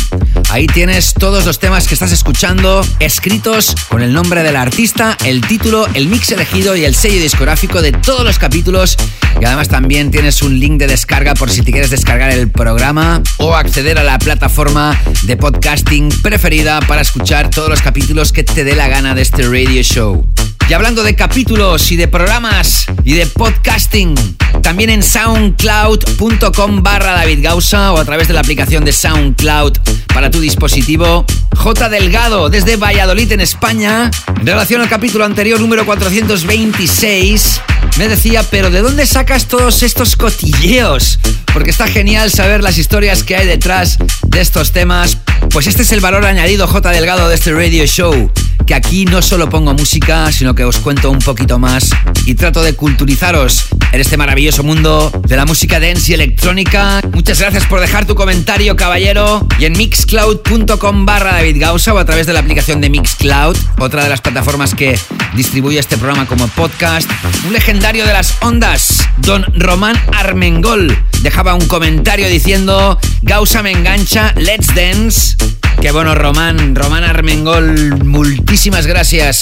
Ahí tienes todos los temas que estás escuchando escritos con el nombre del artista, el título, el mix elegido y el sello discográfico de todos los capítulos. Y además también tienes un link de descarga por si te quieres descargar el programa o acceder a la plataforma de podcasting preferida para escuchar todos los capítulos que te dé la gana de este radio show. Y hablando de capítulos y de programas y de podcasting, también en soundcloud punto com barra David Gausa o a través de la aplicación de SoundCloud para tu dispositivo. J. Delgado desde Valladolid en España, en relación al capítulo anterior número cuatrocientos veintiséis, me decía: pero ¿de dónde sacas todos estos cotilleos? Porque está genial saber las historias que hay detrás de estos temas. Pues este es el valor añadido, J. Delgado, de este radio show, que aquí no solo pongo música, sino que os cuento un poquito más y trato de culturizaros en este maravilloso mundo de la música dance y electrónica. Muchas gracias por dejar tu comentario, caballero, y en mixcloud punto com barra David Gausa o a través de la aplicación de Mixcloud, otra de las plataformas que distribuye este programa como podcast. Un legendario de las ondas, don Román Armengol, dejaba un comentario diciendo: Gausa me engancha, let's dance. Qué bueno, Román, Román Armengol, muchísimas gracias.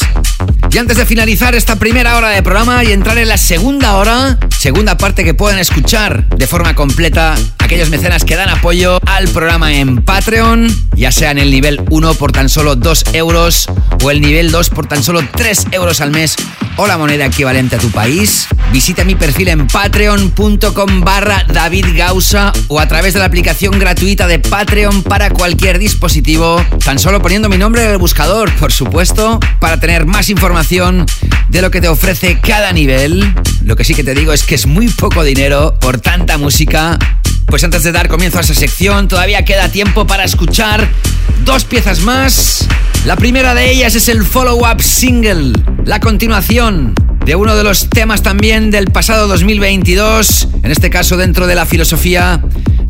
Y antes de finalizar esta primera hora de programa y entrar en la segunda hora, segunda parte que pueden escuchar de forma completa aquellos mecenas que dan apoyo al programa en Patreon, ya sea en el nivel uno por tan solo dos euros o el nivel dos por tan solo tres euros al mes o la moneda equivalente a tu país. Visita mi perfil en patreon punto com barra David Gausa o a través de la aplicación gratuita de Patreon para cualquier dispositivo, tan solo poniendo mi nombre en el buscador, por supuesto, para tener más información de lo que te ofrece cada nivel. Lo que sí que te digo es que es muy poco dinero por tanta música. Pues antes de dar comienzo a esa sección, todavía queda tiempo para escuchar dos piezas más. La primera de ellas es el follow-up single, la continuación de uno de los temas también del pasado dos mil veintidós, en este caso dentro de la filosofía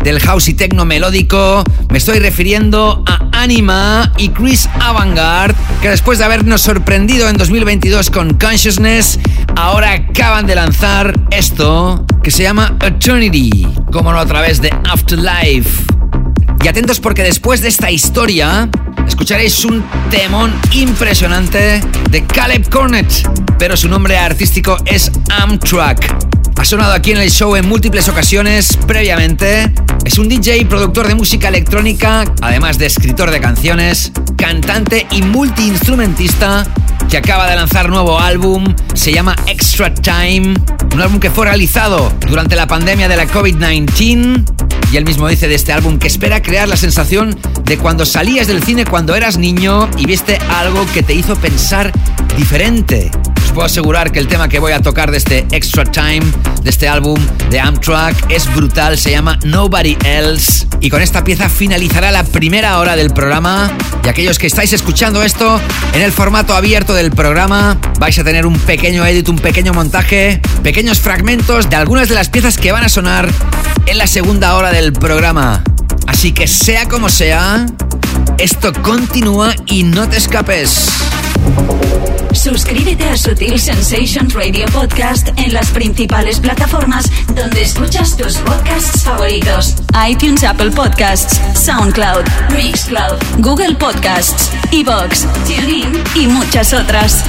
del house y techno melódico. Me estoy refiriendo a Anima y Chris Avantgarde, que después de habernos sorprendido en dos mil veintidós con Consciousness, ahora acaban de lanzar esto que se llama Eternity, como no, a través de Afterlife. Y atentos, porque después de esta historia escucharéis un temón impresionante de Caleb Cornet, pero su nombre artístico es Amtrak. Ha sonado aquí en el show en múltiples ocasiones previamente. Es un D J, productor de música electrónica, además de escritor de canciones, cantante y multiinstrumentista, que acaba de lanzar nuevo álbum. Se llama Extra Time, un álbum que fue realizado durante la pandemia de la COVID diecinueve. Y él mismo dice de este álbum que espera crear la sensación de cuando salías del cine cuando eras niño y viste algo que te hizo pensar diferente. Os puedo asegurar que el tema que voy a tocar de este Extra Time, de este álbum de Amtrak, es brutal. Se llama Nobody Else. Y con esta pieza finalizará la primera hora del programa. Y aquellos que estáis escuchando esto en el formato abierto del programa, vais a tener un pequeño edit, un pequeño montaje, pequeños fragmentos de algunas de las piezas que van a sonar en la segunda hora del programa. Así que sea como sea, esto continúa y no te escapes. Suscríbete a Sutil Sensations Radio Podcast en las principales plataformas donde escuchas tus podcasts favoritos: iTunes, Apple Podcasts, SoundCloud, Mixcloud, Google Podcasts, iVoox, TuneIn y muchas otras.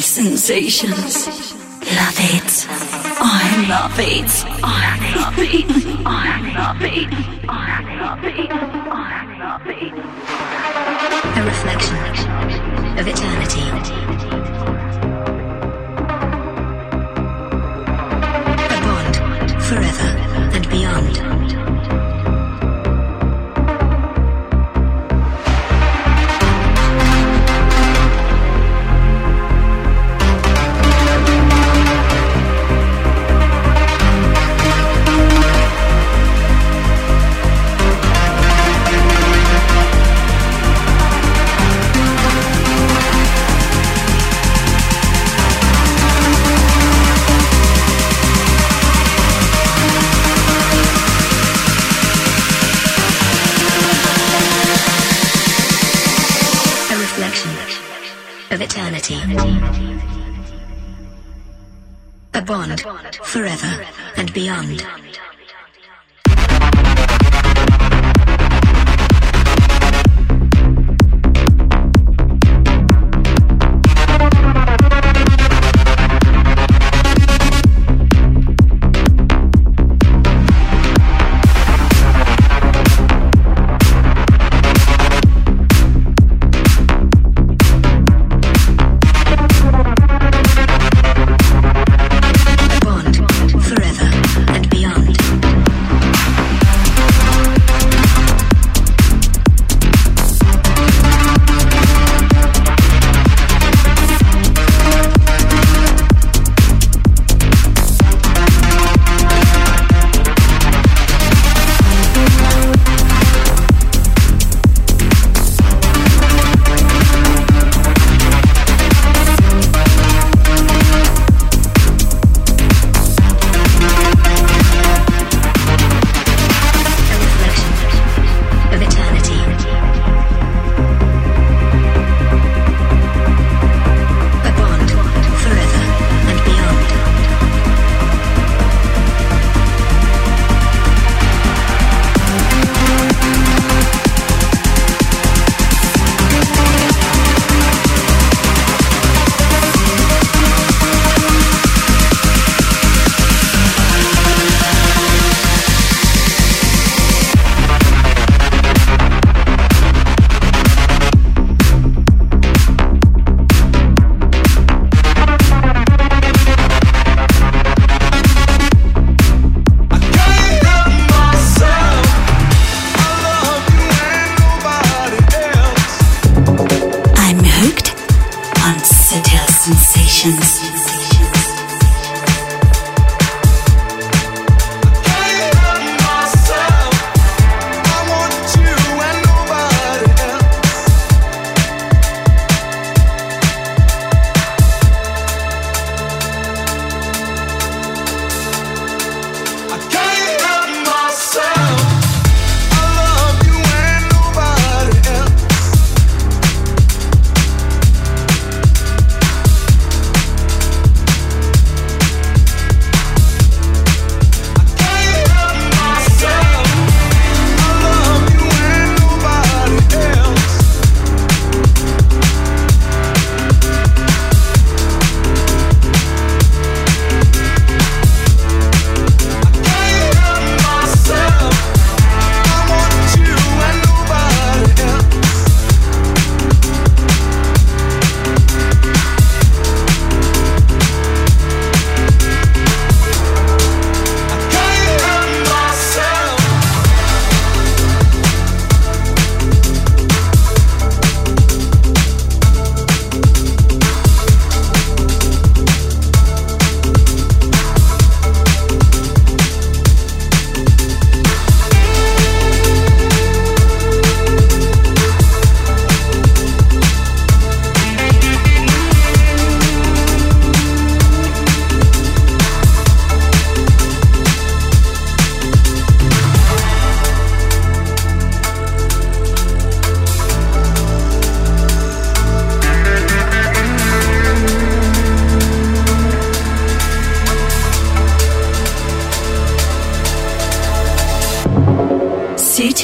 Sensations. Love it. I love it. I love it. I love it. I love it. I love it. A reflection of eternity. A bond forever and beyond. A bond forever and beyond. Forever and beyond.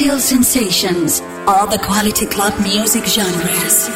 Sutil Sensations, all the quality club music genres.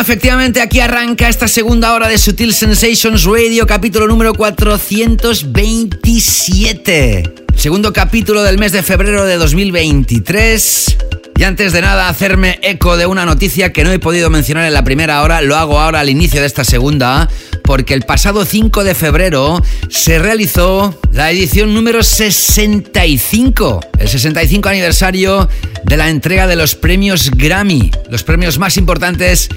Efectivamente, aquí arranca esta segunda hora de Sutil Sensations Radio, capítulo número cuatrocientos veintisiete. Segundo capítulo del mes de febrero de dos mil veintitrés. Y antes de nada, hacerme eco de una noticia que no he podido mencionar en la primera hora. Lo hago ahora al inicio de esta segunda, porque el pasado cinco de febrero se realizó la edición número sesenta y cinco, el sesenta y cinco aniversario de la entrega de los premios Grammy, los premios más importantes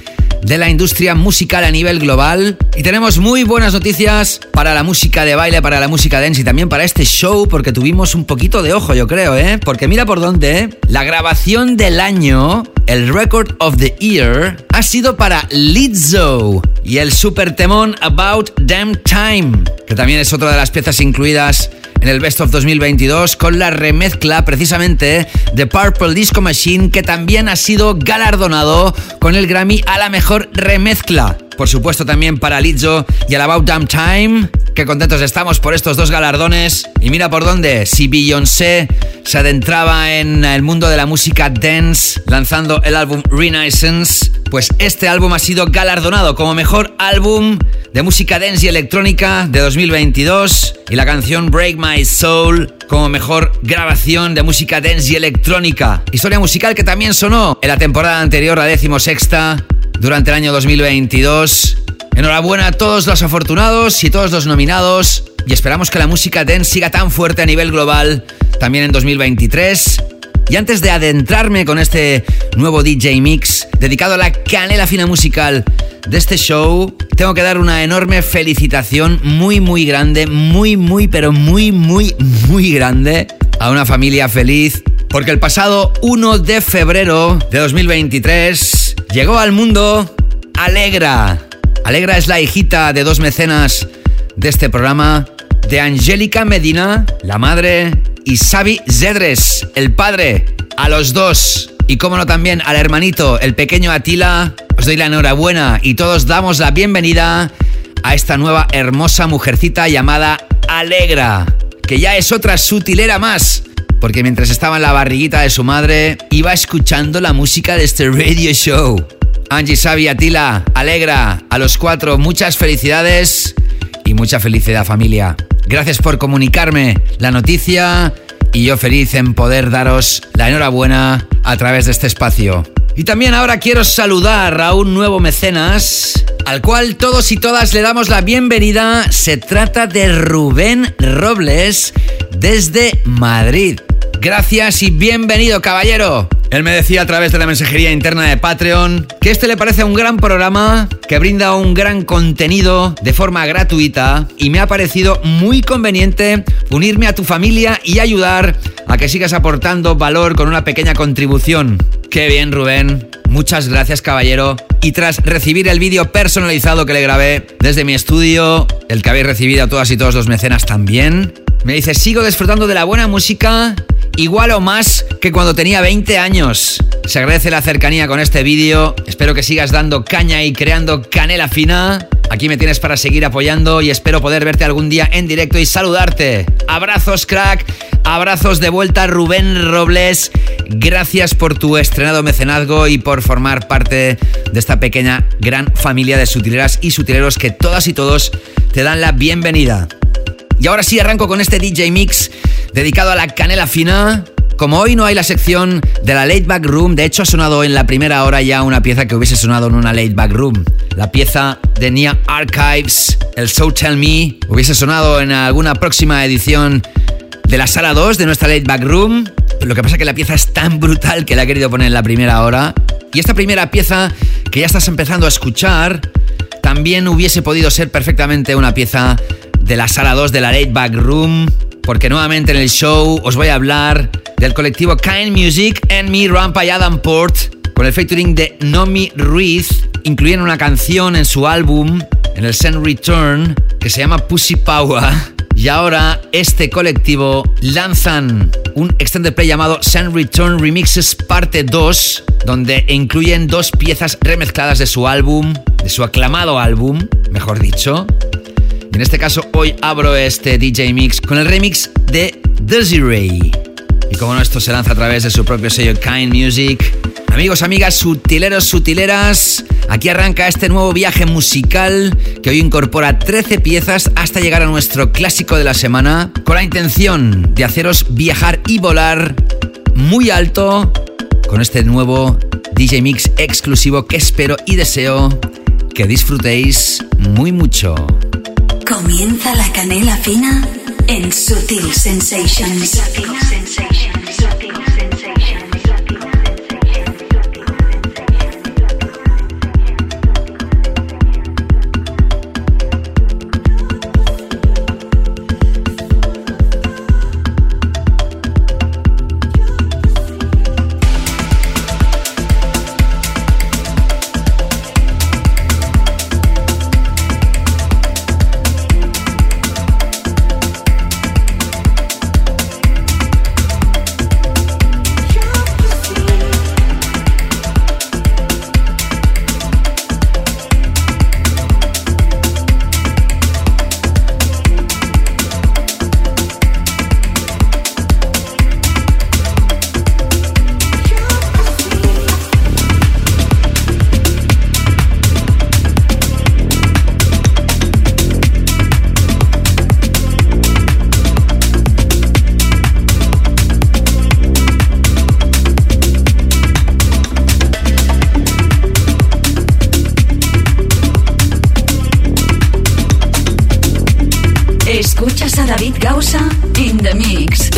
de la industria musical a nivel global. Y tenemos muy buenas noticias para la música de baile, para la música dance y también para este show, porque tuvimos un poquito de ojo, yo creo, ¿eh? Porque mira por dónde, ¿eh? La grabación del año, el Record of the Year, ha sido para Lizzo y el super temón About Damn Time, que también es otra de las piezas incluidas en el Best of dos mil veintidós, con la remezcla precisamente de Purple Disco Machine, que también ha sido galardonado con el Grammy a la mejor remezcla. Por supuesto también para Lizzo y el About Damn Time. Qué contentos estamos por estos dos galardones. Y mira por dónde, si Beyoncé se adentraba en el mundo de la música dance lanzando el álbum Renaissance, pues este álbum ha sido galardonado como mejor álbum de música dance y electrónica de dos mil veintidós, y la canción Break My Soul como mejor grabación de música dance y electrónica. Historia musical que también sonó en la temporada anterior, la decimosexta, durante el año dos mil veintidós. Enhorabuena a todos los afortunados y todos los nominados, y esperamos que la música dance siga tan fuerte a nivel global también en dos mil veintitrés. Y antes de adentrarme con este nuevo D J Mix dedicado a la canela fina musical de este show, tengo que dar una enorme felicitación muy muy grande, muy muy pero muy muy muy grande a una familia feliz, porque el pasado uno de febrero de dos mil veintitrés llegó al mundo Alegra. Alegra es la hijita de dos mecenas de este programa, de Angélica Medina, la madre, y Xavi Zedres, el padre, a los dos. Y cómo no también al hermanito, el pequeño Atila. Os doy la enhorabuena y todos damos la bienvenida a esta nueva hermosa mujercita llamada Alegra, que ya es otra sutilera más, porque mientras estaba en la barriguita de su madre, iba escuchando la música de este radio show. Angie, Xavi, Atila, Alegra, a los cuatro, muchas felicidades y mucha felicidad, familia. Gracias por comunicarme la noticia y yo feliz en poder daros la enhorabuena a través de este espacio. Y también ahora quiero saludar a un nuevo mecenas, al cual todos y todas le damos la bienvenida. Se trata de Rubén Robles, desde Madrid. Gracias y bienvenido, caballero. Él me decía a través de la mensajería interna de Patreon que este le parece un gran programa, que brinda un gran contenido de forma gratuita, y me ha parecido muy conveniente unirme a tu familia y ayudar a que sigas aportando valor con una pequeña contribución. Qué bien, Rubén. Muchas gracias, caballero. Y tras recibir el vídeo personalizado que le grabé desde mi estudio, el que habéis recibido a todas y todos los mecenas también, Me dice, sigo disfrutando de la buena música igual o más que cuando tenía veinte años. Se agradece la cercanía con este vídeo. Espero que sigas dando caña y creando canela fina. Aquí me tienes para seguir apoyando y espero poder verte algún día en directo y saludarte. Abrazos, crack. Abrazos de vuelta, Rubén Robles. Gracias por tu estrenado mecenazgo y por formar parte de esta pequeña gran familia de sutileras y sutileros que todas y todos te dan la bienvenida. Y ahora sí, arranco con este D J Mix dedicado a la canela fina. Como hoy no hay la sección de la Late Back Room, de hecho ha sonado en la primera hora ya una pieza que hubiese sonado en una Late Back Room. La pieza de Nia Archives, el So Tell Me, hubiese sonado en alguna próxima edición de la sala dos de nuestra Late Back Room. Lo que pasa es que la pieza es tan brutal que la he querido poner en la primera hora. Y esta primera pieza que ya estás empezando a escuchar también hubiese podido ser perfectamente una pieza de la sala dos de la Late Back Room, porque nuevamente en el show os voy a hablar del colectivo Kind Music, E N I, Rampa y Adam Port, con el featuring de Nomi Ruiz. Incluyen una canción en su álbum, en el Send Return, que se llama Pussy Power. Y ahora este colectivo lanzan un extended play llamado Send Return Remixes Parte dos, donde incluyen dos piezas remezcladas de su álbum, de su aclamado álbum, mejor dicho. En este caso, hoy abro este D J Mix con el remix de Desiree. Y como no, esto se lanza a través de su propio sello Kind Music. Amigos, amigas, sutileros, sutileras, aquí arranca este nuevo viaje musical que hoy incorpora trece piezas hasta llegar a nuestro clásico de la semana, con la intención de haceros viajar y volar muy alto con este nuevo D J Mix exclusivo que espero y deseo que disfrutéis muy mucho. Comienza la canela fina en Sutil Sensations. Sutil Sensations. Sutil Sensations. David Gausa in the mix.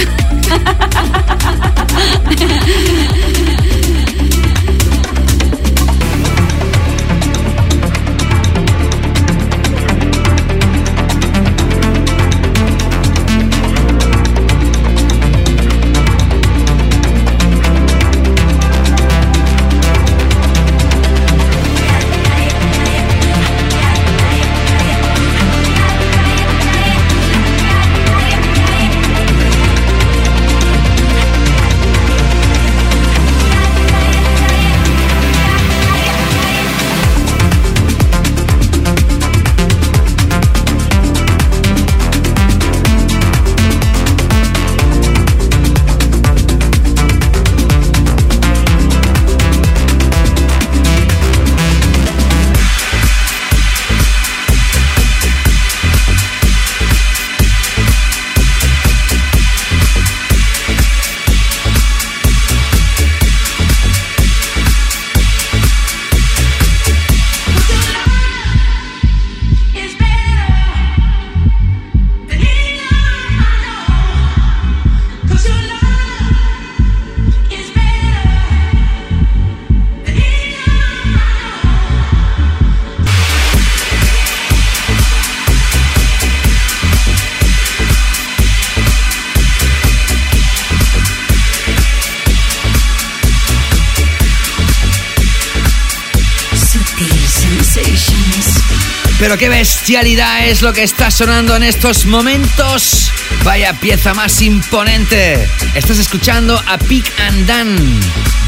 Pero qué bestialidad es lo que está sonando en estos momentos. Vaya pieza más imponente. Estás escuchando a Pick and Dan,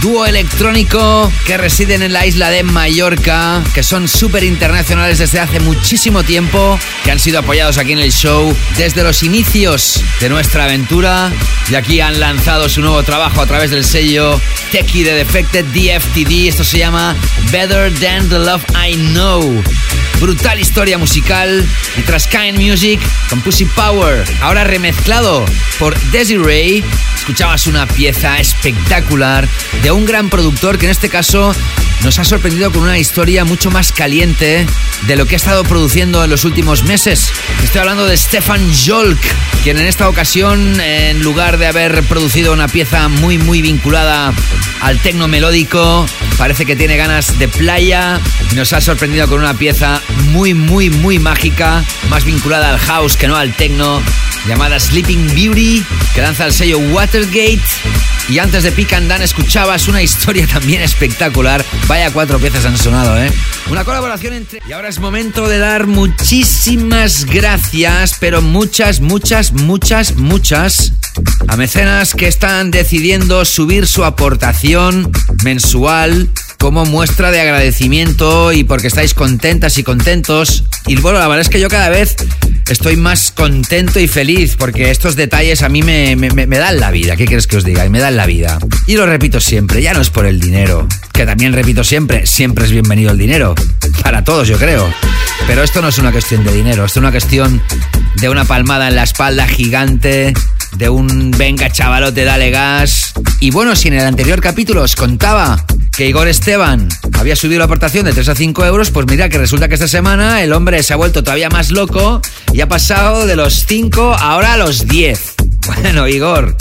dúo electrónico que residen en la isla de Mallorca, que son súper internacionales desde hace muchísimo tiempo, que han sido apoyados aquí en el show desde los inicios de nuestra aventura, y aquí han lanzado su nuevo trabajo a través del sello Techie de Defected D F T D. Esto se llama Better Than The Love I Know. Brutal historia musical, y tras Kind Music con Pussy Power, ahora remezclado por Desiree, escuchabas una pieza espectacular de un gran productor que en este caso nos ha sorprendido con una historia mucho más caliente de lo que ha estado produciendo en los últimos meses. Estoy hablando de Stefan Jolk, quien en esta ocasión, en lugar de haber producido una pieza muy muy vinculada al tecno melódico, parece que tiene ganas de playa y nos ha sorprendido con una pieza muy muy muy mágica, más vinculada al house que no al tecno, llamada Sleeping Beauty, que lanza el sello Watergate. Y antes de Pick and Dan escuchabas una historia también espectacular. Vaya cuatro piezas han sonado, ¿eh? Una colaboración entre... Y ahora es momento de dar muchísimas gracias, pero muchas, muchas, muchas, muchas... a mecenas que están decidiendo subir su aportación mensual como muestra de agradecimiento y porque estáis contentas y contentos. Y bueno, la verdad es que yo cada vez estoy más contento y feliz porque estos detalles a mí me, me, me dan la vida. ¿Qué quieres que os diga? Me dan la vida. Y lo repito siempre, ya no es por el dinero, que también repito siempre, siempre es bienvenido el dinero. Para todos, yo creo. Pero esto no es una cuestión de dinero, esto es una cuestión de una palmada en la espalda gigante, de un venga chavalote, dale gas. Y bueno, si en el anterior capítulo os contaba que Igor Esteban había subido la aportación de tres a cinco euros, pues mira que resulta que esta semana el hombre se ha vuelto todavía más loco y ha pasado de los cinco ahora a los diez. Bueno, Igor,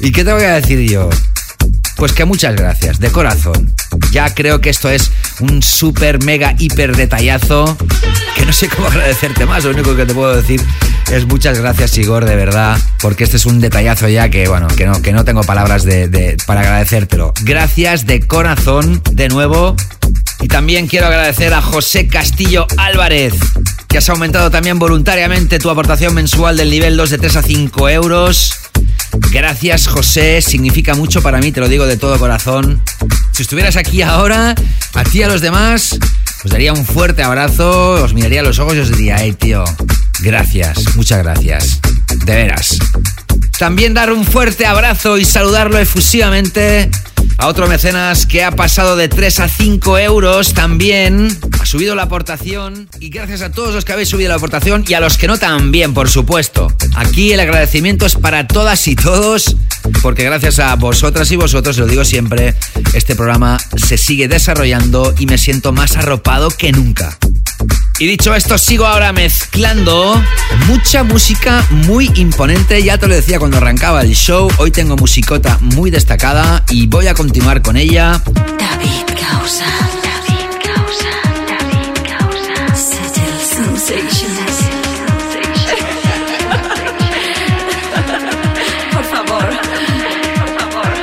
¿y qué tengo que decir yo? Pues que muchas gracias, de corazón. Ya creo que esto es un super mega hiper detallazo que no sé cómo agradecerte más. Lo único que te puedo decir es muchas gracias, Igor, de verdad, porque este es un detallazo ya que, bueno, que no, que no tengo palabras de, de, para agradecértelo. Gracias de corazón, de nuevo. Y también quiero agradecer a José Castillo Álvarez, que has aumentado también voluntariamente tu aportación mensual del nivel dos de tres a cinco euros. Gracias, José, significa mucho para mí, te lo digo de todo corazón. Si estuvieras aquí ahora, a ti y a los demás, os daría un fuerte abrazo, os miraría a los ojos y os diría, hey, tío, gracias, muchas gracias, de veras. También dar un fuerte abrazo y saludarlo efusivamente a otro mecenas que ha pasado de tres a cinco euros también, ha subido la aportación, y gracias a todos los que habéis subido la aportación y a los que no también, por supuesto. Aquí el agradecimiento es para todas y todos, porque gracias a vosotras y vosotros, lo digo siempre, este programa se sigue desarrollando y me siento más arropado que nunca. Y dicho esto, sigo ahora mezclando mucha música muy imponente. Ya te lo decía cuando arrancaba el show, hoy tengo musicota muy destacada y voy a continuar con ella. David Gausa, David Gausa, David Gausa, Sutil Sensations. Por favor, por favor, por favor, por favor.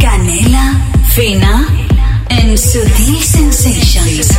Canela fina en Sutil Sensations.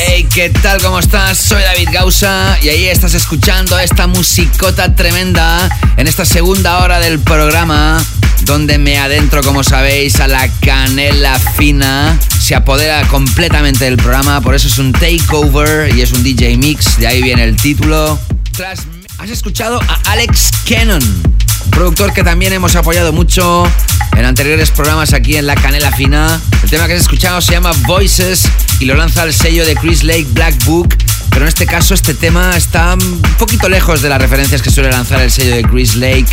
Hey, ¿qué tal? ¿Cómo estás? Soy David Gausa y ahí estás escuchando esta musicota tremenda en esta segunda hora del programa, donde me adentro, como sabéis, a la canela fina. Se apodera completamente del programa, por eso es un takeover y es un D J mix, de ahí viene el título. Tras... Has escuchado a Alex Cannon, productor que también hemos apoyado mucho en anteriores programas aquí en la canela fina. El tema que has escuchado se llama Voices y lo lanza el sello de Chris Lake, Black Book, pero en este caso este tema está un poquito lejos de las referencias que suele lanzar el sello de Chris Lake,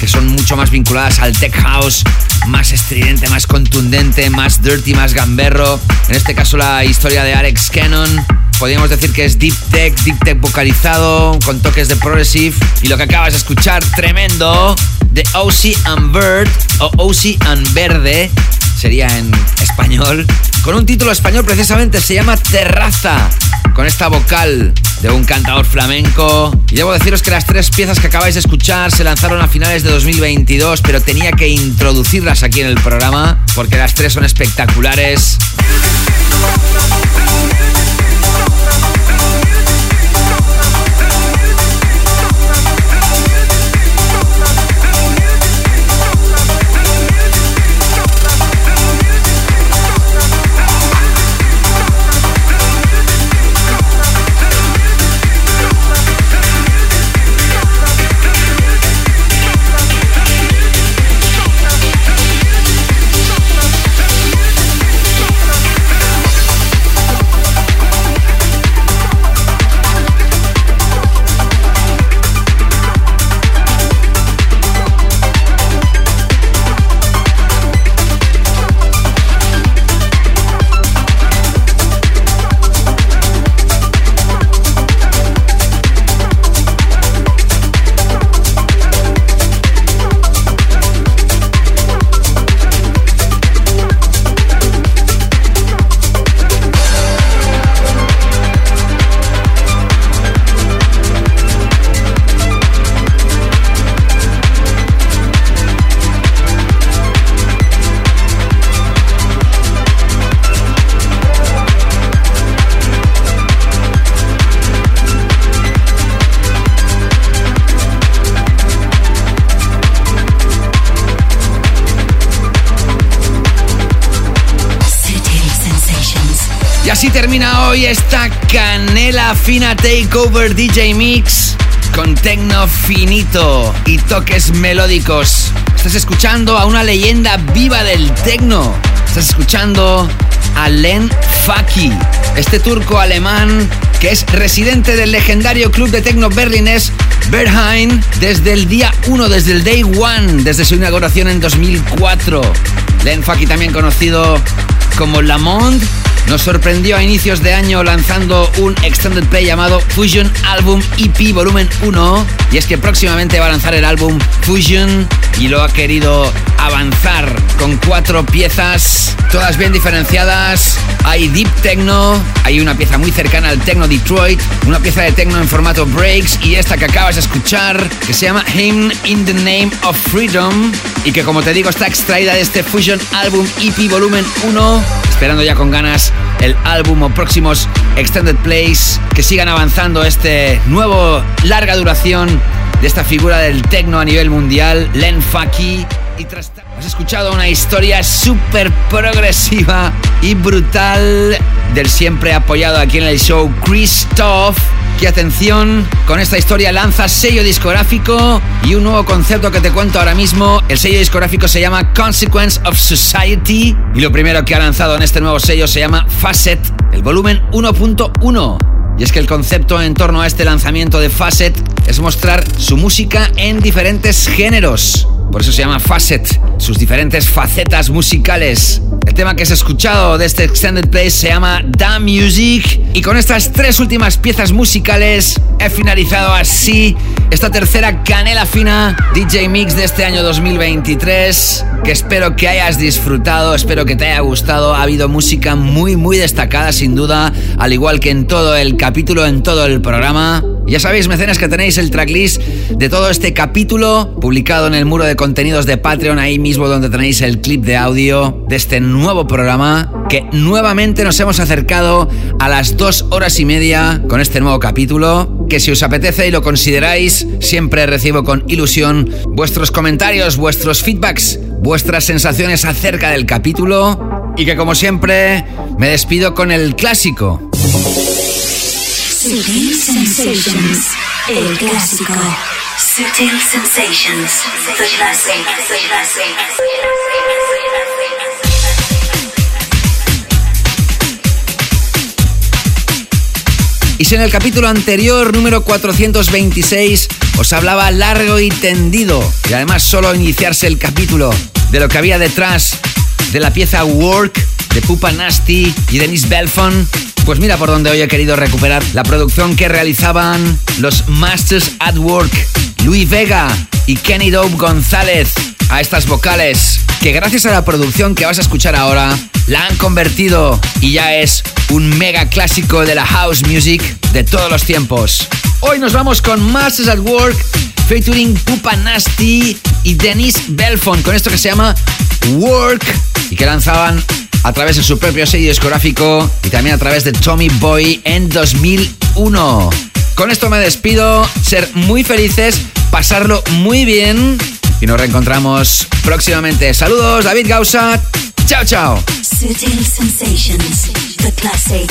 que son mucho más vinculadas al tech house, más estridente, más contundente, más dirty, más gamberro. En este caso la historia de Alex Cannon, podríamos decir que es deep tech, deep tech vocalizado, con toques de progressive. Y lo que acabas de escuchar, tremendo, de O C and Bird, o O C and Verde, sería en español, con un título español precisamente, se llama Terraza, con esta vocal de un cantador flamenco. Y debo deciros que las tres piezas que acabáis de escuchar se lanzaron a finales de dos mil veintidós, pero tenía que introducirlas aquí en el programa porque las tres son espectaculares. Termina hoy esta canela fina takeover D J mix con tecno finito y toques melódicos. Estás escuchando a una leyenda viva del tecno. Estás escuchando a Len Faki, este turco alemán que es residente del legendario club de tecno berlinés Berghain desde el día uno, desde el day one, desde su inauguración en dos mil cuatro. Len Faki, también conocido como Lamond, nos sorprendió a inicios de año lanzando un extended play llamado Fusion Album E P Volumen uno, y es que próximamente va a lanzar el álbum Fusion y lo ha querido avanzar con cuatro piezas, todas bien diferenciadas. Hay deep techno, hay una pieza muy cercana al techno Detroit, una pieza de techno en formato breaks y esta que acabas de escuchar, que se llama Hymn in the Name of Freedom, y que, como te digo, está extraída de este Fusion Album E P Volumen uno, esperando ya con ganas el álbum o próximos extended plays que sigan avanzando este nuevo larga duración de esta figura del techno a nivel mundial, Len Faki. Y tras... Has escuchado una historia súper progresiva y brutal del siempre apoyado aquí en el show Christoph, que, atención, con esta historia lanza sello discográfico y un nuevo concepto que te cuento ahora mismo. El sello discográfico se llama Consequence of Society y lo primero que ha lanzado en este nuevo sello se llama Facet, el volumen uno punto uno. Y es que el concepto en torno a este lanzamiento de Facet es mostrar su música en diferentes géneros. Por eso se llama Facet, sus diferentes facetas musicales. El tema que has escuchado de este Extended Play se llama Damn Music. Y con estas tres últimas piezas musicales he finalizado así esta tercera canela fina D J Mix de este año dos mil veintitrés, que espero que hayas disfrutado, espero que te haya gustado. Ha habido música muy muy destacada sin duda, al igual que en todo el capítulo, en todo el programa. Ya sabéis, mecenas, que tenéis el tracklist de todo este capítulo publicado en el muro de contenidos de Patreon, ahí mismo donde tenéis el clip de audio de este nuevo programa, que nuevamente nos hemos acercado a las dos horas y media con este nuevo capítulo, que si os apetece y lo consideráis, siempre recibo con ilusión vuestros comentarios, vuestros feedbacks, vuestras sensaciones acerca del capítulo, y que como siempre me despido con el clásico. Sutil Sensations, el clásico. Sutil Sensations, the classic, the classic, the classic. Y si en el capítulo anterior, número cuatrocientos veintiséis, os hablaba largo y tendido, y además solo iniciarse el capítulo, de lo que había detrás de la pieza Work de Pupa Nasty y Denise Belfon, pues mira por donde hoy he querido recuperar la producción que realizaban los Masters at Work, Luis Vega y Kenny Dope González, a estas vocales que gracias a la producción que vas a escuchar ahora la han convertido y ya es un mega clásico de la house music de todos los tiempos. Hoy nos vamos con Masters at Work featuring Pupa Nasty y Denise Belfon, con esto que se llama Work, y que lanzaban a través de su propio sello discográfico y también a través de Tommy Boy en dos mil uno. Con esto me despido, ser muy felices, pasarlo muy bien, y nos reencontramos próximamente. Saludos, David Gausa. Chao, chao. Sutil Sensations, the classic.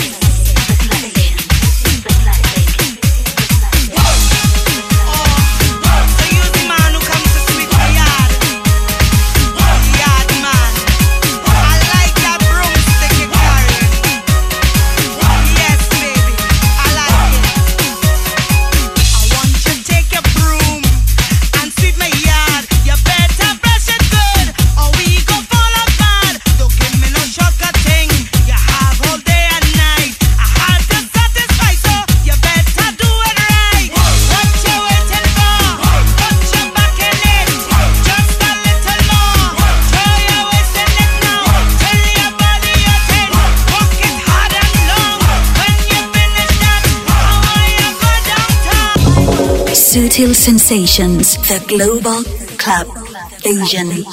Sutil Sensations, the global club vision.